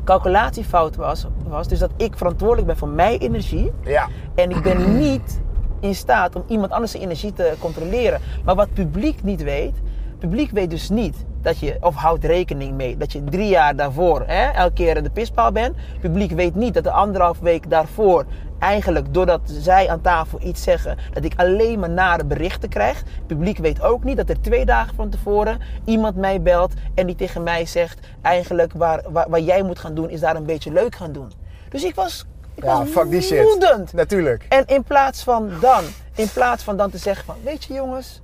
calculatiefout was, was dus dat ik verantwoordelijk ben voor mijn energie. Ja. En ik ben niet in staat om iemand anders zijn energie te controleren. Maar wat het publiek niet weet... Het publiek weet dus niet dat je, of houdt rekening mee, dat je drie jaar daarvoor hè, elke keer de pispaal bent. Het publiek weet niet dat de anderhalf week daarvoor, eigenlijk doordat zij aan tafel iets zeggen, dat ik alleen maar nare berichten krijg. Het publiek weet ook niet dat er twee dagen van tevoren iemand mij belt en die tegen mij zegt, eigenlijk waar, waar, waar jij moet gaan doen, is daar een beetje leuk gaan doen. Dus ik was, ik ja, was fuck die shit. Natuurlijk. En in plaats van dan, in plaats van dan te zeggen van, weet je jongens,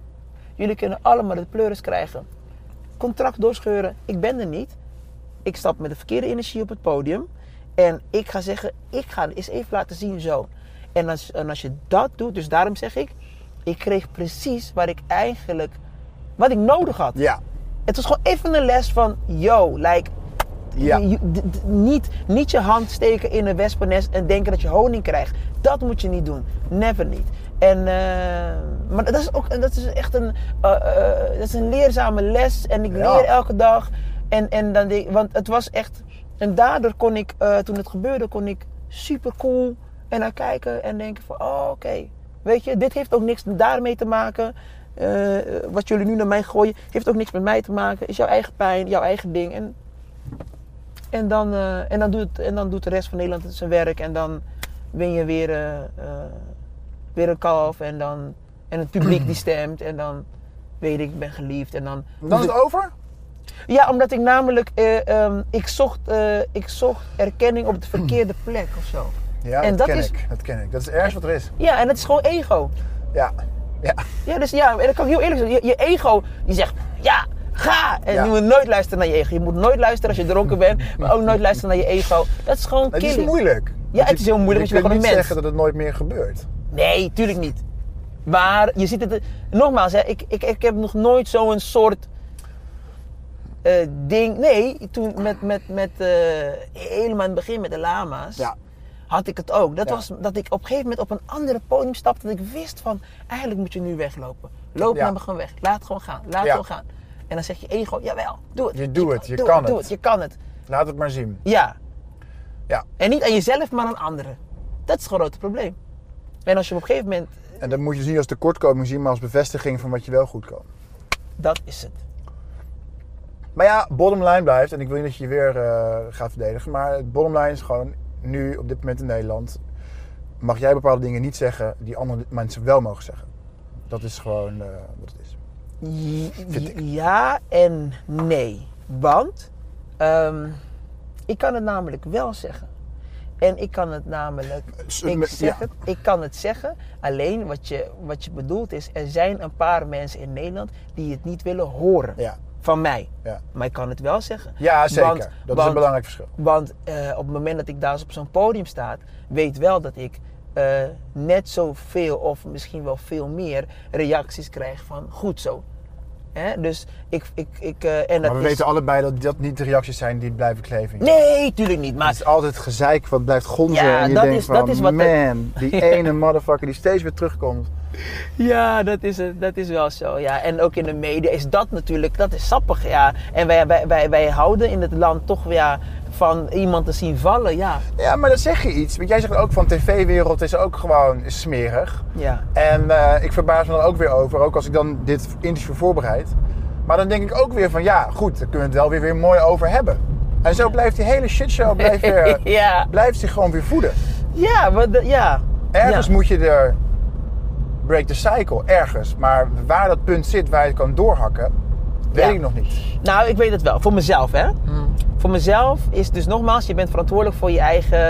jullie kunnen allemaal de pleuris krijgen. Contract doorscheuren. Ik ben er niet. Ik stap met de verkeerde energie op het podium. En ik ga zeggen, ik ga eens even laten zien zo. En als, en als je dat doet, dus daarom zeg ik... Ik kreeg precies waar ik eigenlijk... Wat ik nodig had. Ja. Het was gewoon even een les van... Yo, like... Ja. Je, d, d, niet, niet je hand steken in een wespennest en denken dat je honing krijgt. Dat moet je niet doen. Never niet. En, uh, maar dat is, ook, dat is echt een, uh, uh, dat is een leerzame les. En ik ja. leer elke dag. En, en dan de, want het was echt... En daardoor kon ik, uh, toen het gebeurde, kon ik super cool en naar kijken en denken van... Oh, oké. Okay. Weet je, dit heeft ook niks daarmee te maken. Uh, wat jullie nu naar mij gooien, heeft ook niks met mij te maken. Is jouw eigen pijn, jouw eigen ding. En, en, dan, uh, en, dan, doet het, en dan doet de rest van Nederland zijn werk. En dan win je weer, uh, uh, weer een kalf. En, dan, en het publiek die stemt. En dan weet ik, ik ben geliefd. En dan dan is het over? Ja, omdat ik namelijk... Uh, um, ik, zocht, uh, ik zocht erkenning op de verkeerde plek of zo. Ja, en dat, dat, ken is, ik. dat ken ik. Dat is het ergste wat er is. Ja, en dat is gewoon ego. Ja. Ja. Ja, dus ja, en dat kan ik heel eerlijk zijn. Je, je ego, die zegt, ja, ga! En ja. je moet nooit luisteren naar je ego. Je moet nooit luisteren als je dronken bent, maar ook nooit luisteren naar je ego. Dat is gewoon killing. Het is moeilijk. Ja, het is heel moeilijk als je gewoon een mens. Je kunt niet zeggen dat het nooit meer gebeurt. Nee, tuurlijk niet. Maar je ziet het, nogmaals, hè, ik, ik, ik heb nog nooit zo'n soort uh, ding. Nee, toen met, met, met uh, helemaal in het begin met de lama's. Ja. Had ik het ook. Dat ja. was dat ik op een gegeven moment op een andere podium stapte. Dat ik wist van, eigenlijk moet je nu weglopen. Loop ja. naar me gewoon weg. Laat het gewoon gaan. Laat ja. het gewoon gaan. En dan zeg je ego, jawel, doe het. Je doet het, je doe kan het. Doe het, je kan het. Laat het maar zien. Ja. ja. En niet aan jezelf, maar aan anderen. Dat is het grote probleem. En als je op een gegeven moment... En dat moet je zien als tekortkoming zien, maar als bevestiging van wat je wel goed kan. Dat is het. Maar ja, bottom line blijft. En ik wil niet dat je je weer uh, gaat verdedigen. Maar het bottom line is gewoon... Nu, op dit moment in Nederland, mag jij bepaalde dingen niet zeggen die andere mensen wel mogen zeggen. Dat is gewoon uh, wat het is. Ja en nee. Want um, ik kan het namelijk wel zeggen. En ik kan het namelijk... Ik, zeg het, ik kan het zeggen, alleen wat je, wat je bedoelt is... Er zijn een paar mensen in Nederland die het niet willen horen. Ja. Van mij. Ja. Maar ik kan het wel zeggen. Ja, zeker. Want, dat want, is een belangrijk verschil. Want uh, op het moment dat ik daar op zo'n podium sta... weet wel dat ik uh, net zoveel of misschien wel veel meer reacties krijg van... goed zo. Hè? Dus ik... ik, ik uh, en maar dat we is... weten allebei dat dat niet de reacties zijn die blijven kleven. Nee, tuurlijk niet. Maar... Het is altijd gezeik wat blijft gonzen. Ja, en je dat denkt is, van, dat is wat man, het... die ene motherfucker die steeds weer terugkomt. Ja, dat is, dat is wel zo. Ja. En ook in de media is dat natuurlijk, dat is sappig. Ja. En wij, wij, wij, wij houden in het land toch ja, van iemand te zien vallen. Ja. ja, maar dan zeg je iets. Want jij zegt ook van tv-wereld is ook gewoon smerig. Ja. En uh, ik verbaas me dan ook weer over, ook als ik dan dit interview voorbereid. Maar dan denk ik ook weer van ja, goed, daar kunnen we het wel weer, weer mooi over hebben. En zo blijft die hele shitshow blijft weer, ja. blijft zich gewoon weer voeden. Ja, maar de, ja. Ergens ja. moet je er... Break the cycle, ergens. Maar waar dat punt zit, waar je het kan doorhakken, weet ja. ik nog niet. Nou, ik weet het wel. Voor mezelf, hè. Mm. Voor mezelf is dus nogmaals, je bent verantwoordelijk voor je eigen,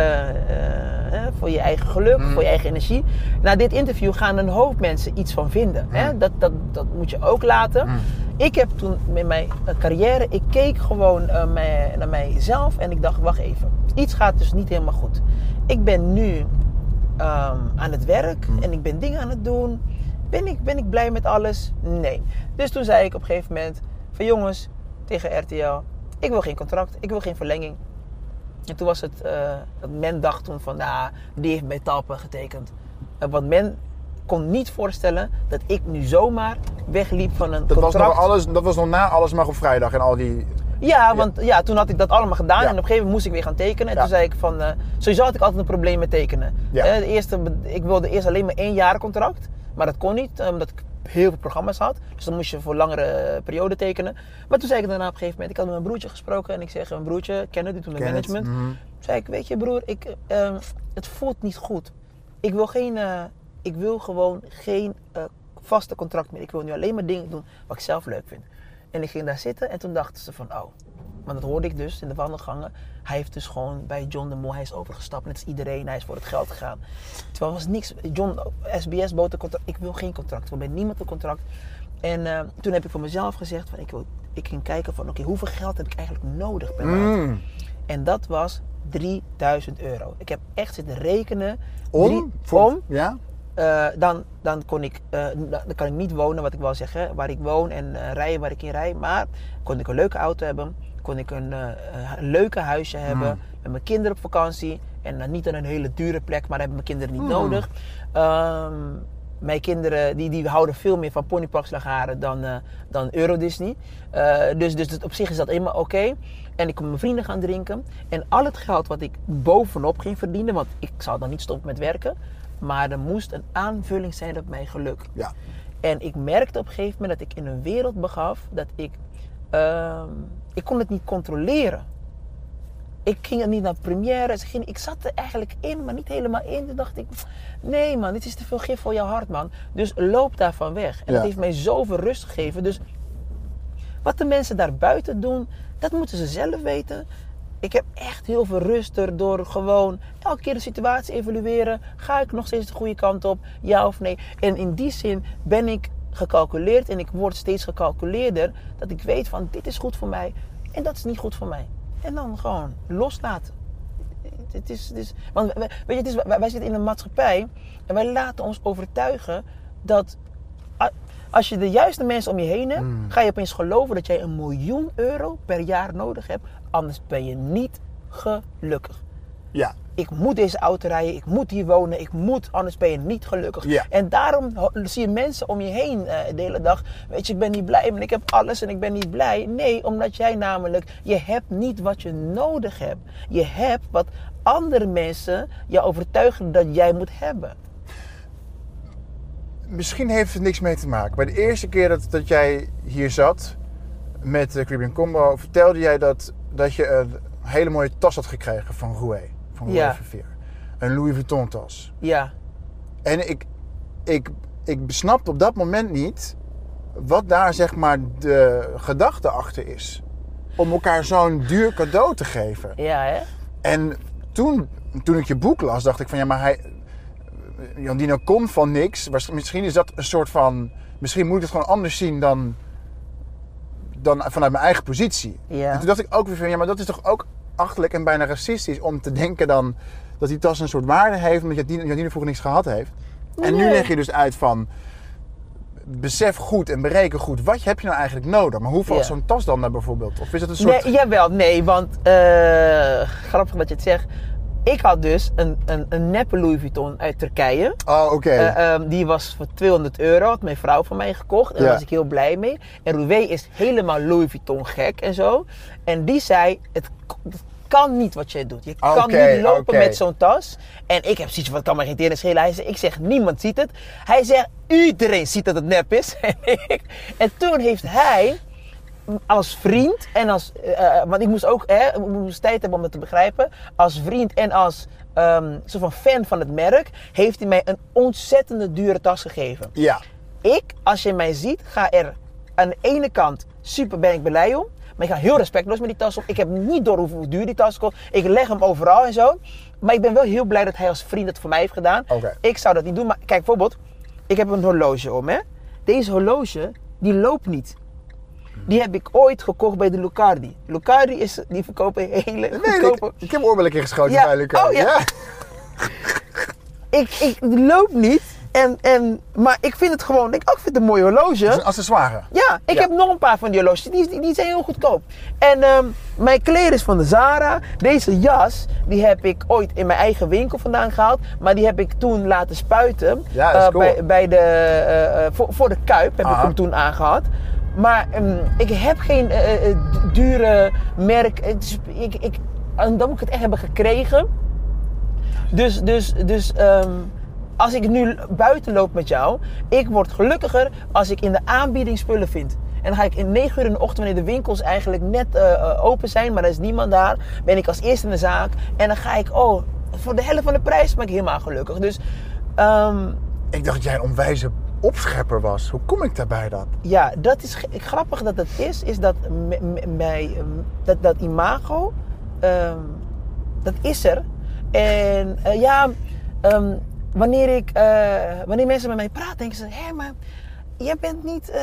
uh, voor je eigen geluk, mm. voor je eigen energie. Na dit interview gaan een hoop mensen iets van vinden. Mm. Hè? Dat, dat, dat moet je ook laten. Mm. Ik heb toen met mijn carrière, ik keek gewoon uh, mij, naar mijzelf en ik dacht, wacht even. Iets gaat dus niet helemaal goed. Ik ben nu... Um, aan het werk en ik ben dingen aan het doen. Ben ik, ben ik blij met alles? Nee. Dus toen zei ik op een gegeven moment van jongens tegen R T L, ik wil geen contract, ik wil geen verlenging. En toen was het, uh, men dacht toen van, nou, nah, die heeft bij Talpa getekend. Uh, want men kon niet voorstellen dat ik nu zomaar wegliep van een dat contract. Was nog alles, dat was nog na Alles Mag Op Vrijdag en al die... Ja, want ja. ja, toen had ik dat allemaal gedaan ja. en op een gegeven moment moest ik weer gaan tekenen. En ja. toen zei ik van, uh, sowieso had ik altijd een probleem met tekenen. Ja. Uh, de eerste, ik wilde eerst alleen maar één jaar contract, maar dat kon niet, omdat ik heel veel programma's had. Dus dan moest je voor langere periode tekenen. Maar toen zei ik daarna op een gegeven moment, ik had met mijn broertje gesproken en ik zeg, mijn broertje, Kenneth, die toen de management. Mm-hmm. Toen zei ik, weet je broer, ik, uh, het voelt niet goed. Ik wil, geen, uh, ik wil gewoon geen uh, vaste contract meer. Ik wil nu alleen maar dingen doen wat ik zelf leuk vind. En ik ging daar zitten en toen dachten ze van, oh, want dat hoorde ik dus in de wandelgangen. Hij heeft dus gewoon bij John de Mol, hij is overgestapt, net als iedereen, hij is voor het geld gegaan. Terwijl was niks, John, S B S bood een contract, ik wil geen contract, ik ben niemand een contract. En uh, toen heb ik voor mezelf gezegd, van, ik, wil, ik ging kijken van, oké, okay, hoeveel geld heb ik eigenlijk nodig per maand? Mm. En dat was drieduizend euro. Ik heb echt zitten rekenen. Om? Drie, voor, om. Ja. Uh, dan, dan, kon ik, uh, dan kan ik niet wonen, wat ik wil zeggen, waar ik woon en uh, rijden waar ik in rij. Maar kon ik een leuke auto hebben, kon ik een, uh, een leuke huisje hebben, mm. met mijn kinderen op vakantie. En dan niet aan een hele dure plek, maar dat hebben mijn kinderen niet mm. nodig. Um, mijn kinderen die, die houden veel meer van Ponypark Slagharen dan, uh, dan Euro Disney. Uh, dus, dus op zich is dat helemaal oké. Okay. En ik kon mijn vrienden gaan drinken. En al het geld wat ik bovenop ging verdienen, want ik zou dan niet stoppen met werken. Maar er moest een aanvulling zijn op mijn geluk. Ja. En ik merkte op een gegeven moment dat ik in een wereld begaf. Dat ik... Uh, ik kon het niet controleren. Ik ging er niet naar premières. Ik, ik zat er eigenlijk in, maar niet helemaal in. Toen dacht ik, nee man, dit is te veel gif voor jouw hart, man. Dus loop daarvan weg. En ja. dat heeft mij zoveel rust gegeven. Dus wat de mensen daar buiten doen, dat moeten ze zelf weten. Ik heb echt heel veel rust er door gewoon elke keer de situatie evalueren. Ga ik nog steeds de goede kant op? Ja of nee? En in die zin ben ik gecalculeerd en ik word steeds gecalculeerder. Dat ik weet van dit is goed voor mij en dat is niet goed voor mij. En dan gewoon loslaten. Het is, het is, want weet je, het is, wij zitten in een maatschappij en wij laten ons overtuigen dat als je de juiste mensen om je heen hebt, mm. ga je opeens geloven dat jij een miljoen euro per jaar nodig hebt. Anders ben je niet gelukkig. Ja. Ik moet deze auto rijden, ik moet hier wonen, ik moet, anders ben je niet gelukkig. Ja. En daarom zie je mensen om je heen uh, de hele dag. Weet je, ik ben niet blij, maar ik heb alles en ik ben niet blij. Nee, omdat jij namelijk, je hebt niet wat je nodig hebt. Je hebt wat andere mensen je overtuigen dat jij moet hebben. Misschien heeft het niks mee te maken. Maar de eerste keer dat, dat jij hier zat met de Caribbean Combo, vertelde jij dat, dat je een hele mooie tas had gekregen van Roulet. Van Louis Vuitton. Een Louis Vuitton tas. Ja. En ik, ik, ik besnapte op dat moment niet wat daar zeg maar de gedachte achter is. Om elkaar zo'n duur cadeau te geven. Ja, hè? En toen, toen ik je boek las, dacht ik van ja, maar hij... Jandino komt van niks. Misschien is dat een soort van... Misschien moet ik het gewoon anders zien dan, dan vanuit mijn eigen positie. Ja. En toen dacht ik ook weer van ja, maar dat is toch ook achterlijk en bijna racistisch om te denken dan dat die tas een soort waarde heeft, omdat Jandino vroeger niks gehad heeft. Nee. En nu leg je dus uit van besef goed en bereken goed, wat heb je nou eigenlijk nodig? Maar hoeveel ja. is zo'n tas dan nou bijvoorbeeld? Of is dat een soort... Nee, jawel, nee, want uh, grappig dat je het zegt. Ik had dus een, een, een neppe Louis Vuitton uit Turkije. Oh, oké. Okay. Uh, um, die was voor tweehonderd euro, had mijn vrouw van mij gekocht. En ja. daar was ik heel blij mee. En Roulet is helemaal Louis Vuitton gek en zo. En die zei, het, het kan niet wat jij doet. Je okay, kan niet lopen okay. met zo'n tas. En ik heb zoiets van, kan me geen tering schelen. Hij zei, ik zeg, niemand ziet het. Hij zegt, iedereen ziet dat het nep is. en, ik, en toen heeft hij... Als vriend en als... Uh, want ik moest ook hè, moest tijd hebben om het te begrijpen. Als vriend en als um, soort van fan van het merk... heeft hij mij een ontzettende dure tas gegeven. Ja. Ik, als je mij ziet, ga er aan de ene kant... super ben ik blij om. Maar ik ga heel respectloos met die tas om. Ik heb niet door hoe duur die tas kost. Ik leg hem overal en zo. Maar ik ben wel heel blij dat hij als vriend dat voor mij heeft gedaan. Okay. Ik zou dat niet doen. Maar kijk, bijvoorbeeld... Ik heb een horloge om, hè. Deze horloge, die loopt niet. Die heb ik ooit gekocht bij de Lucardi. Lucardi is, die verkopen hele goedkope... Nee, ik, ik heb oorbellen geschoten ja. bij Lucardi. Oh, ja. ja. ik, ik loop niet, en, en, maar ik vind het gewoon, ik, oh, ik vind het een mooi horloge. Dat is een accessoire. Ja, ik ja. heb nog een paar van die horloges, die, die, die zijn heel goedkoop. En um, mijn kleren is van de Zara. Deze jas, die heb ik ooit in mijn eigen winkel vandaan gehaald. Maar die heb ik toen laten spuiten. Ja, dat is uh, cool. bij, bij de, uh, voor, voor de Kuip heb Aha. ik hem toen aangehad. Maar um, ik heb geen uh, uh, dure merk. Het, ik, ik, dan moet ik het echt hebben gekregen. Dus, dus, dus um, als ik nu buiten loop met jou... Ik word gelukkiger als ik in de aanbieding spullen vind. En dan ga ik in negen uur in de ochtend... wanneer de winkels eigenlijk net uh, open zijn... maar er is niemand daar, ben ik als eerste in de zaak. En dan ga ik... Oh, voor de helft van de prijs ben ik helemaal gelukkig. Dus... Um, ik dacht dat jij een onwijze... opschepper was. Hoe kom ik daarbij dat? Ja, dat is grappig dat het is, is dat mij dat, dat imago, um, dat is er. En uh, ja, um, wanneer ik, uh, wanneer mensen met mij praten, denken ze, hé, maar jij bent niet uh,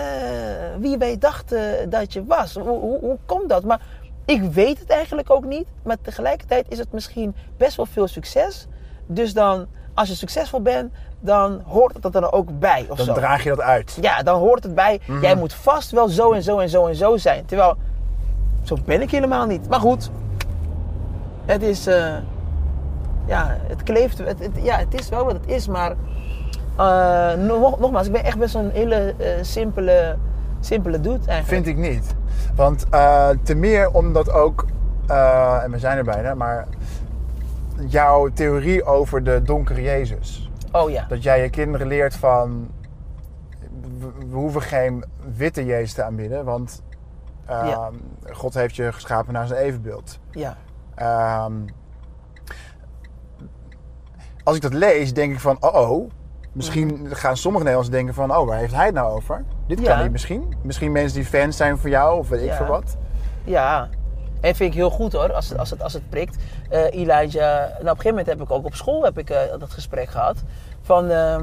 wie wij dachten dat je was. Hoe, hoe, hoe komt dat? Maar ik weet het eigenlijk ook niet, maar tegelijkertijd is het misschien best wel veel succes. Dus dan, als je succesvol bent, dan hoort het dat er ook bij. Of dan zo. Draag je dat uit. Ja, dan hoort het bij. Mm-hmm. Jij moet vast wel zo en zo en zo en zo zijn. Terwijl, zo ben ik helemaal niet. Maar goed, het is... Uh, ja, het kleeft... Het, het, ja, het is wel wat het is, maar... Uh, nog, nogmaals, ik ben echt best een hele uh, simpele, simpele dude eigenlijk. Vind ik niet. Want uh, te meer omdat ook... Uh, en we zijn er bijna, maar... jouw theorie over de donkere Jezus... Oh, ja. Dat jij je kinderen leert van we hoeven geen witte Jezus te aanbidden, want uh, ja. God heeft je geschapen naar zijn evenbeeld. Ja. Um, als ik dat lees, denk ik van, oh, oh misschien mm. gaan sommige Nederlanders denken van, oh, waar heeft hij het nou over? Dit ja. kan niet misschien. Misschien mensen die fans zijn van jou of weet ja. ik veel wat. Ja. En vind ik heel goed hoor, als het, als het, als het prikt. Uh, Elijah, nou op een gegeven moment heb ik ook op school heb ik, uh, dat gesprek gehad. Van, uh,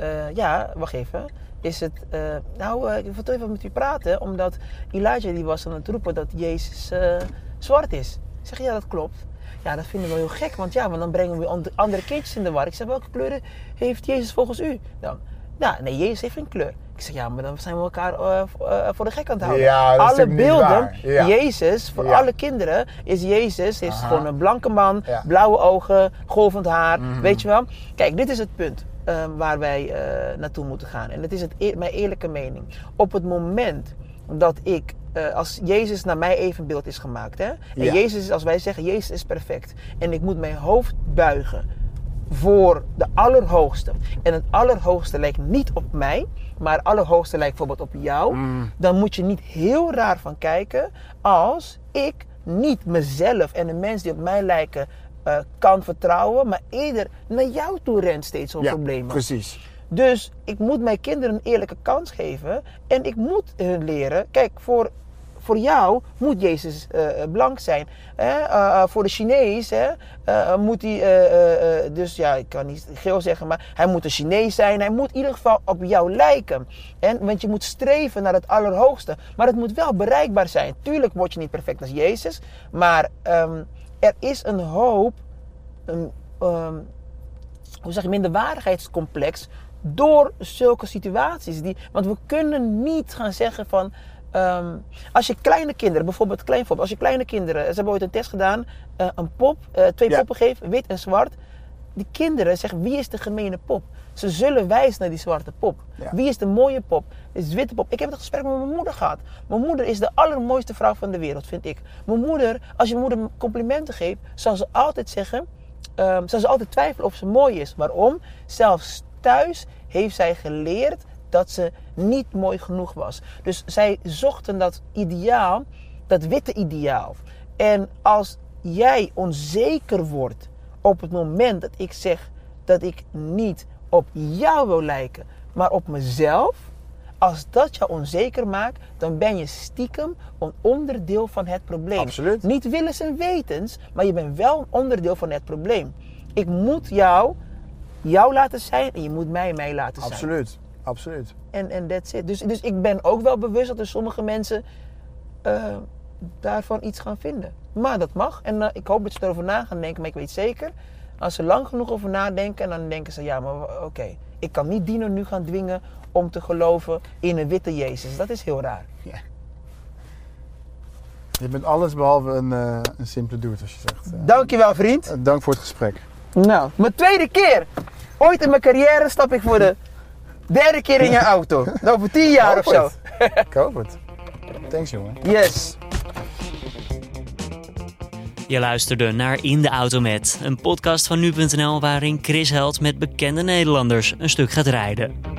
uh, ja, wacht even. Is het, uh, nou, uh, ik wil toch even met u praten. Omdat Elijah die was aan het roepen dat Jezus uh, zwart is. Ik zeg, ja, dat klopt. Ja, dat vinden we wel heel gek. Want ja, want dan brengen we andere kindjes in de war. Ik zeg, welke kleuren heeft Jezus volgens u dan? Nou, nee, Jezus heeft geen kleur. Ik zeg, ja, maar dan zijn we elkaar uh, uh, voor de gek aan het houden. Ja, alle beelden, ja. Jezus, voor ja. alle kinderen is Jezus. Hij is gewoon een blanke man, ja. blauwe ogen, golvend haar, mm-hmm. weet je wel. Kijk, dit is het punt uh, waar wij uh, naartoe moeten gaan. En dat is het e- mijn eerlijke mening. Op het moment dat ik, uh, als Jezus naar mij evenbeeld is gemaakt. Hè? En ja. Jezus, als wij zeggen, Jezus is perfect. En ik moet mijn hoofd buigen voor de Allerhoogste. En het Allerhoogste lijkt niet op mij, maar het Allerhoogste lijkt bijvoorbeeld op jou. Mm. Dan moet je niet heel raar van kijken als ik niet mezelf en de mensen die op mij lijken uh, kan vertrouwen, maar eerder naar jou toe rent steeds zo'n ja, problemen. Precies. Dus ik moet mijn kinderen een eerlijke kans geven en ik moet hun leren, kijk, voor... Voor jou moet Jezus uh, blank zijn. Hè? Uh, uh, voor de Chinees hè? Uh, moet hij, uh, uh, dus ja, ik kan niet geel zeggen, maar hij moet een Chinees zijn. Hij moet in ieder geval op jou lijken. En, want je moet streven naar het Allerhoogste. Maar het moet wel bereikbaar zijn. Tuurlijk word je niet perfect als Jezus, maar um, er is een hoop, een, um, hoe zeg je, minderwaardigheidscomplex door zulke situaties. Die, want we kunnen niet gaan zeggen van. Um, als je kleine kinderen, bijvoorbeeld klein voorbeeld, als je kleine kinderen, ze hebben ooit een test gedaan, uh, een pop, uh, twee ja. poppen geeft, wit en zwart. Die kinderen zeggen, wie is de gemene pop? Ze zullen wijzen naar die zwarte pop. Ja. Wie is de mooie pop? Is de witte pop? Ik heb het gesprek met mijn moeder gehad. Mijn moeder is de allermooiste vrouw van de wereld, vind ik. Mijn moeder, als je moeder complimenten geeft, zal ze altijd zeggen, um, zal ze altijd twijfelen of ze mooi is. Waarom? Zelfs thuis heeft zij geleerd dat ze niet mooi genoeg was. Dus zij zochten dat ideaal, dat witte ideaal. En als jij onzeker wordt op het moment dat ik zeg dat ik niet op jou wil lijken, maar op mezelf, als dat jou onzeker maakt, dan ben je stiekem een onderdeel van het probleem. Absoluut. Niet willens en wetens, maar je bent wel een onderdeel van het probleem. Ik moet jou, jou laten zijn en je moet mij mij laten zijn. Absoluut. Absoluut. En that's it. Dus, dus ik ben ook wel bewust dat er sommige mensen uh, daarvan iets gaan vinden. Maar dat mag. En uh, ik hoop dat ze erover na gaan denken. Maar ik weet zeker, als ze lang genoeg over nadenken, dan denken ze, ja, maar oké. Okay, ik kan niet Dino nu gaan dwingen om te geloven in een witte Jezus. Dat is heel raar. Ja. Je bent alles behalve een, uh, een simpele dude, als je zegt. Uh, Dankjewel, vriend. Uh, dank voor het gesprek. Nou, mijn tweede keer. Ooit in mijn carrière stap ik voor de... Derde keer in je auto. Over tien jaar of zo. Ik hoop het. Thanks jongen. Yes. Je luisterde naar In de Auto Met. Een podcast van nu punt n l waarin Chris Helt met bekende Nederlanders een stuk gaat rijden.